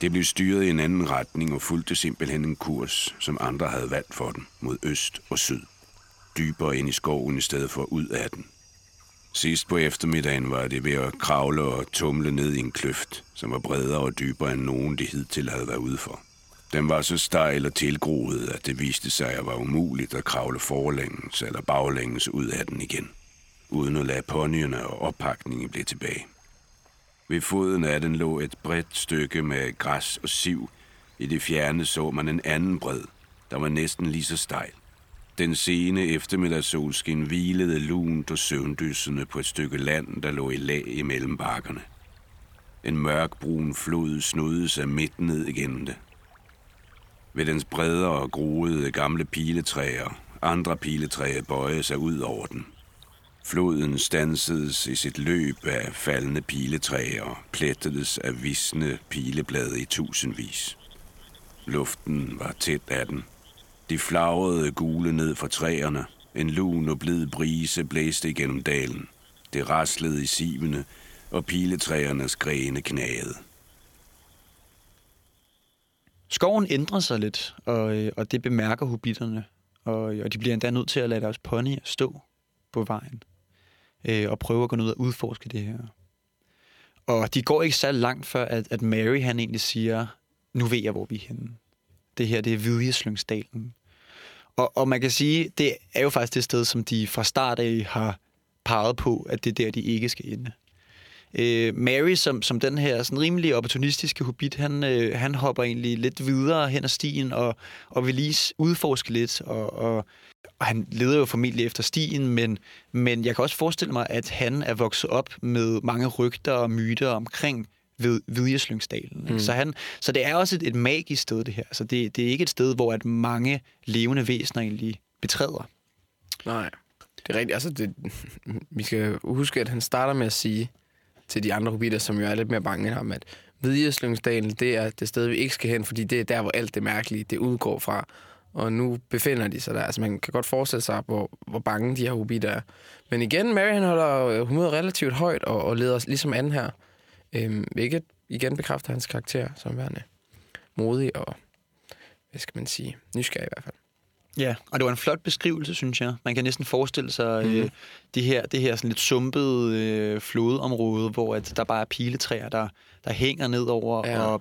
Det blev styret i en anden retning og fulgte simpelthen en kurs, som andre havde valgt for den, mod øst og syd. Dybere ind i skoven i stedet for ud af den. Sidst på eftermiddagen var det ved at kravle og tumle ned i en kløft, som var bredere og dybere end nogen, de hidtil havde været ude for. Den var så stejl og tilgroet, at det viste sig, at det var umuligt at kravle forlængens eller baglængens ud af den igen, uden at lade ponyerne og oppakningen blive tilbage. Ved foden af den lå et bredt stykke med græs og siv. I det fjerne så man en anden bred, der var næsten lige så stejl. Den sene eftermiddagssolskin hvilede lunt og søvndyssende på et stykke land, der lå i lag imellem bakkerne. En mørkbrun flod snodede sig midt ned igennem det. Ved dens bredere groede gamle piletræer, andre piletræer bøjede sig ud over den. Floden standsedes i sit løb af faldende piletræer og plettedes af visne pileblade i tusindvis. Luften var tæt af den. De flagrede gule ned fra træerne, En lun og blid brise blæste igennem dalen. Det raslede i sivene, og piletræernes grene knagede. Skoven ændrer sig lidt, og det bemærker hobitterne. Og de bliver endda nødt til at lade deres ponyer stå på vejen. Og prøve at gå ud og udforske det her. Og de går ikke så langt før, at Merry han egentlig siger, nu ved jeg, hvor vi er henne. Det her, det er Vidjeslyngdalen. Og man kan sige, det er jo faktisk det sted, som de fra start af har peget på, at det er der, de ikke skal ende. Merry, som den her sådan rimelig opportunistiske hobbit, han hopper egentlig lidt videre hen ad stien og vil lige udforske lidt. Og han leder jo formentlig efter stien, men jeg kan også forestille mig, at han er vokset op med mange rygter og myter omkring ved Vidjeslyngdalen. Mm. Så det er også et magisk sted, det her. Altså det er ikke et sted, hvor at mange levende væsener egentlig betræder. Nej, det er rigtigt. Altså, vi skal huske, at han starter med at sige til de andre hobbiter, som jo er lidt mere bange end ham, at Vidjeslyngdalen, det er det sted, vi ikke skal hen, fordi det er der, hvor alt det mærkelige, det udgår fra. Og nu befinder de sig der. Altså, man kan godt forestille sig, hvor bange de her hobbiter er. Men igen, Merry, han holder humøret relativt højt og leder ligesom anden her. Hvilket igen bekræfter hans karakter som værende modig og, hvad skal man sige, nysgerrig i hvert fald. Ja, og det var en flot beskrivelse, synes jeg. Man kan næsten forestille sig det her sådan lidt sumpede flodeområde, hvor at der bare er piletræer, der hænger nedover, ja.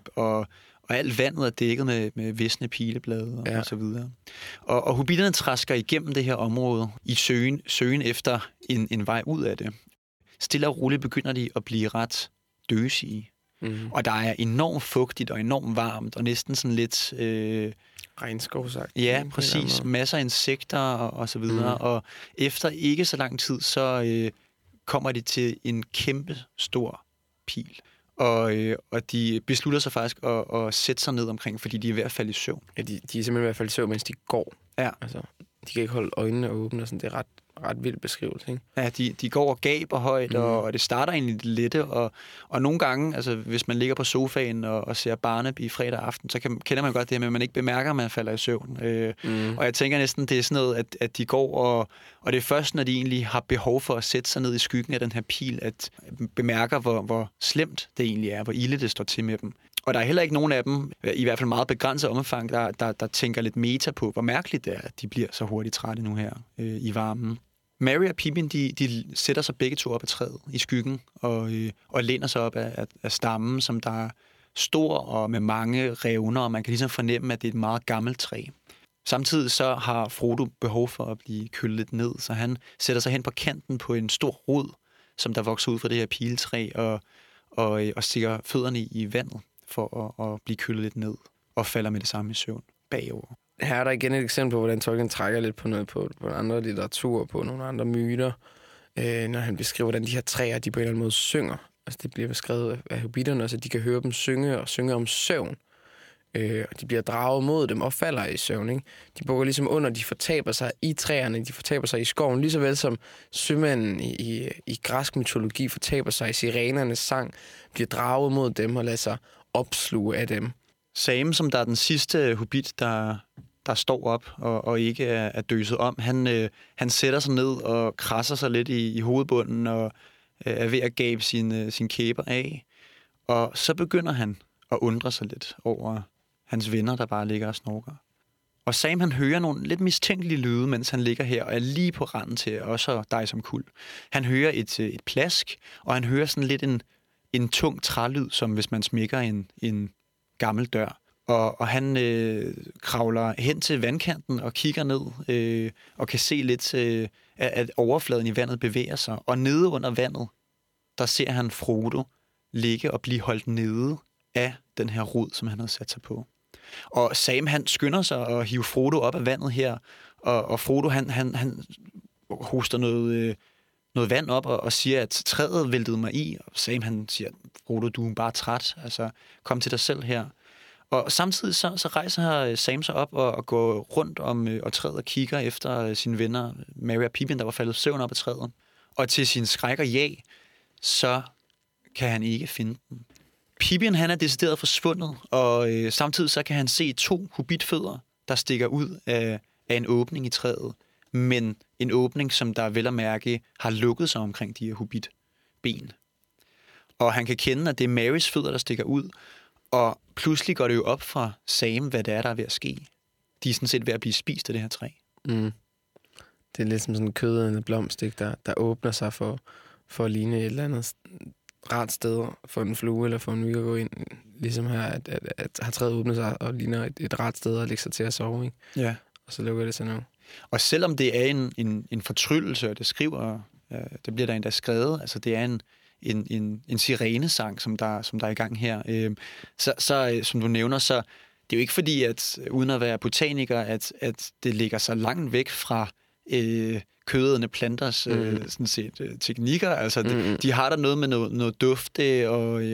og alt vandet er dækket med visne pileblade, ja, og så videre. Og hobbiterne træsker igennem det her område i søgen efter en vej ud af det. Stille og roligt begynder de at blive ret døsige. Mm. Og der er enormt fugtigt og enormt varmt, og næsten sådan lidt... regnskovsagt. Ja, præcis. Masser af insekter og så videre. Mm. Og efter ikke så lang tid, så kommer de til en kæmpe stor pil. Og de beslutter sig faktisk at sætte sig ned omkring, fordi de er ved at falde i søvn. Ja, de er simpelthen ved at falde i søvn, mens de går. Ja. Altså, de kan ikke holde øjnene åbne, og sådan. Det er ret vild beskrivelse, ikke? Ja, de går og gaber højt, og det starter egentlig lidt lette, og nogle gange, altså hvis man ligger på sofaen og ser Barnaby i fredag aften, så kender man godt det her med, at man ikke bemærker, at man falder i søvn. Og jeg tænker næsten, det er sådan noget, at de går, og det er først, når de egentlig har behov for at sætte sig ned i skyggen af den her pil, at bemærker, hvor slemt det egentlig er, hvor ilde det står til med dem. Og der er heller ikke nogen af dem, i hvert fald meget begrænset omfang, der tænker lidt meta på, hvor mærkeligt det er, at de bliver så hurtigt trætte nu her i varmen. Merry og Pippin, de sætter sig begge to op af træet i skyggen og læner sig op af stammen, som der er stor og med mange revner, og man kan ligesom fornemme, at det er et meget gammelt træ. Samtidig så har Frodo behov for at blive kølet lidt ned, så han sætter sig hen på kanten på en stor rod, som der vokser ud fra det her piletræ, og stikker fødderne i vandet for at blive kølet lidt ned, og falder med det samme i søvn bagover. Her er der igen et eksempel på, hvordan Tolkien trækker lidt på noget på andre litteratur, på nogle andre myter, når han beskriver, hvordan de her træer, de på en eller anden måde synger. Altså, det bliver beskrevet af hobbiterne, så de kan høre dem synge og synge om søvn. Og de bliver draget mod dem og falder i søvn, ikke? De bukker ligesom under, de fortaber sig i træerne, de fortaber sig i skoven, lige så vel som sømanden i græsk mytologi fortaber sig i sirenernes sang, bliver draget mod dem og lader sig opsluge af dem. Sam, som der er den sidste hobbit, der står op og ikke er døset om, han sætter sig ned og krasser sig lidt i hovedbunden og er ved at gabe sin kæber af. Og så begynder han at undre sig lidt over hans venner, der bare ligger og snorker. Og Sam, han hører nogle lidt mistænkelige lyde, mens han ligger her og er lige på randen til også dig som kul. Han hører et plask, og han hører sådan lidt en tung trælyd, som hvis man smækker en gammel dør. Og han kravler hen til vandkanten og kigger ned og kan se lidt, at overfladen i vandet bevæger sig. Og nede under vandet, der ser han Frodo ligge og blive holdt nede af den her rod, som han havde sat sig på. Og Sam, han skynder sig at hive Frodo op af vandet her, og Frodo, han hoster noget vand op og siger, at træet væltede mig i. Og Sam, han siger, Frodo, du er bare træt. Altså, kom til dig selv her. Og samtidig så rejser Sam sig op og går rundt om og træet og kigger efter sine venner, Merry og Pippin, der var faldet søvn op af træet. Og til sin skræk og jag, så kan han ikke finde dem. Pippin, han er decideret forsvundet, og samtidig så kan han se to hobbitfødder, der stikker ud af en åbning i træet. men en åbning, som der vel at mærke har lukket sig omkring de her hobbitben. Og han kan kende, at det er Marys fødder, der stikker ud, og pludselig går det jo op fra Sam, hvad det er, der er ved at ske. De er sådan set ved at blive spist af det her træ. Mm. Det er lidt som sådan en kødende blomst, ikke? Der åbner sig for at ligne et eller andet rart sted for en flue eller for en myg at gå ind. Ligesom her, at har træet åbnet sig og ligner et rart sted at lægge sig til at sove. Ikke? Ja. Og så lukker det sig nu. Og selvom det er en fortryllelse, og det skriver, det bliver der endda skrevet, altså det er en sirenesang, som der er i gang her. Så som du nævner, så det er jo ikke fordi, at uden at være botaniker, at det ligger så langt væk fra kødende planters sådan set teknikker. Altså de har der noget med noget dufte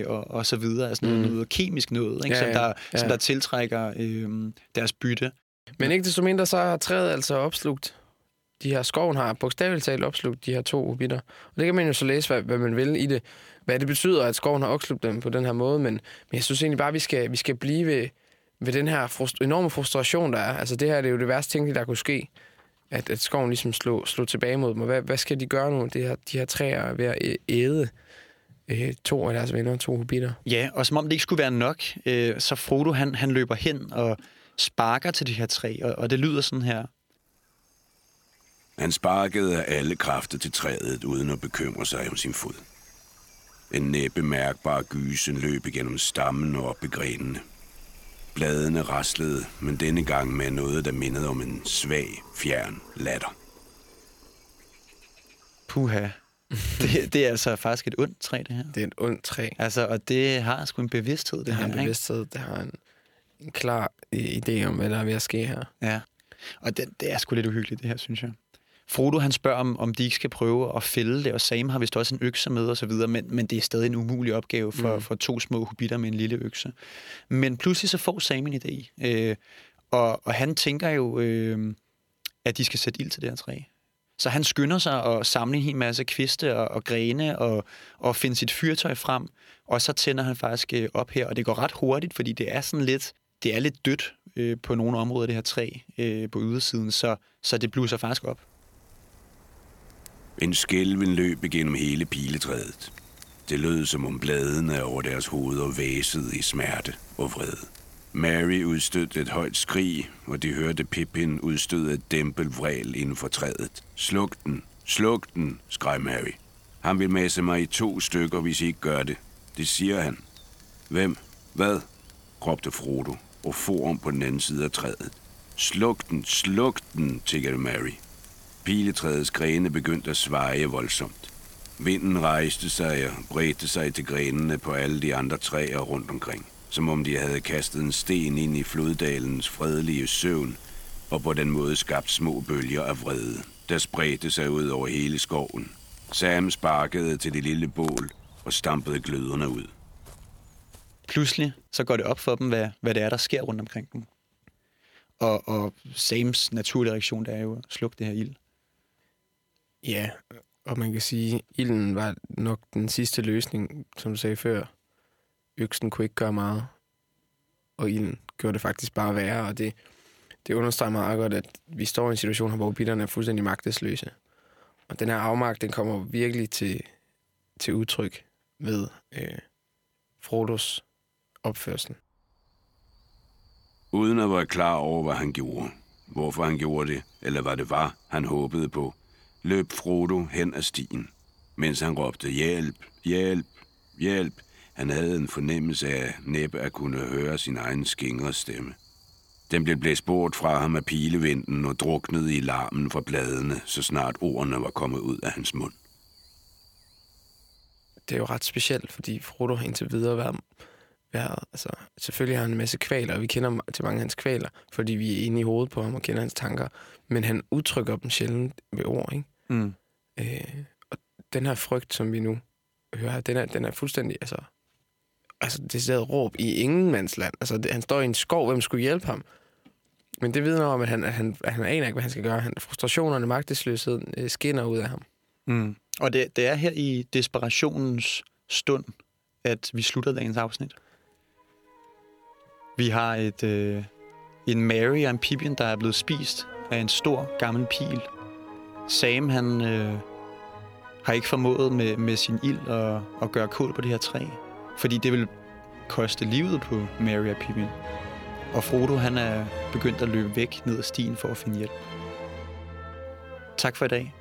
og så videre, altså noget kemisk noget, ikke? Som der tiltrækker deres bytte. Men ikke desto mindre, så har træet altså opslugt. De her skoven har bogstaveligt talt opslugt de her to hobitter. Og det kan man jo så læse, hvad man vil i det. Hvad det betyder, at skoven har opslugt dem på den her måde. Men jeg synes egentlig bare, at vi skal blive ved den her enorme frustration, der er. Altså det her, det er jo det værste ting, der kunne ske. At skoven ligesom slog tilbage mod dem. Og hvad skal de gøre nu? De her træer er ved at æde to af deres venner, to hobitter. Ja, og som om det ikke skulle være nok, så Frodo han løber hen og sparker til de her træ, og det lyder sådan her. Han sparkede af alle kræfter til træet, uden at bekymre sig om sin fod. En næppe mærkbar gysen løb igennem stammen og op i grenene. Bladene raslede, men denne gang med noget, der mindede om en svag, fjern latter. Puha. Det er altså faktisk et ondt træ, det her. Det er et ondt træ. Altså, og det har sgu en bevidsthed, det her. Det har en bevidsthed, det har en klar idé om, hvad der er ved at ske her. Ja, og det er sgu lidt uhyggeligt, det her, synes jeg. Frodo, han spørger, om de ikke skal prøve at fælde det, og Sam har vist også en økse med, og så videre, men det er stadig en umulig opgave for to små hobitter med en lille økse. Men pludselig så får Sam en idé, og han tænker jo, at de skal sætte ild til det her træ. Så han skynder sig og samler en hel masse kviste og grene og finder sit fyrtøj frem, og så tænder han faktisk op her, og det går ret hurtigt, fordi det er sådan lidt... Det er lidt dødt på nogle områder, det her træ på ydersiden, så det bluser faktisk op. En skælven løb igennem hele piletræet. Det lød, som om bladene over deres hoveder væsede i smerte og vrede. Merry udstødte et højt skrig, og de hørte Pippin udstøde et dæmpelvræl inden for træet. Sluk den, sluk den, skreg Merry. Han vil masse mig i to stykker, hvis I ikke gør det. Det siger han. Hvem? Hvad? Råbte Frodo og for om på den anden side af træet. Sluk den, sluk den, tikkede Merry. Piletræets grene begyndte at svaje voldsomt. Vinden rejste sig og bredte sig til grenene på alle de andre træer rundt omkring, som om de havde kastet en sten ind i floddalens fredelige søvn, og på den måde skabt små bølger af vrede, der spredte sig ud over hele skoven. Sam sparkede til det lille bål og stampede gløderne ud. Pludselig så går det op for dem, hvad det er, der sker rundt omkring dem. Og Sams naturlige reaktion, der er jo at slukke det her ild. Ja, og man kan sige, at ilden var nok den sidste løsning, som du sagde før. Øksen kunne ikke gøre meget, og ilden gjorde det faktisk bare værre. Og det understreger meget godt, at vi står i en situation, hvor hobitterne er fuldstændig magtesløse. Og den her afmagt, den kommer virkelig til udtryk ved Frodos opførsel. Uden at være klar over, hvad han gjorde, hvorfor han gjorde det, eller hvad det var, han håbede på, løb Frodo hen ad stien, mens han råbte hjælp, hjælp, hjælp. Han havde en fornemmelse af næppe at kunne høre sin egen skingre stemme. Den blev blæst bort fra ham af pilevinden og druknede i larmen fra bladene, så snart ordene var kommet ud af hans mund. Det er jo ret specielt, fordi Frodo har indtil videre været altså, selvfølgelig har han en masse kvaler, og vi kender til mange af hans kvaler, fordi vi er inde i hovedet på ham og kender hans tanker, men han udtrykker dem sjældent ved ord, ikke? Mm. Og den her frygt, som vi nu hører, den er fuldstændig, altså det sidder råb i ingenmandsland. Altså, han står i en skov, hvem skulle hjælpe ham? Men det vidner om, at han aner ikke, hvad han skal gøre. Frustrationerne, magtesløsheden skinner ud af ham. Mm. Og det er her i desperationens stund, at vi slutter dagens afsnit. Vi har en Merry og en Pippin, der er blevet spist af en stor, gammel pil, Sam, han har ikke formået med sin ild at gøre kål på det her træ, fordi det vil koste livet på Merry og Pippin. Og Frodo, han er begyndt at løbe væk ned ad stien for at finde hjælp. Tak for i dag.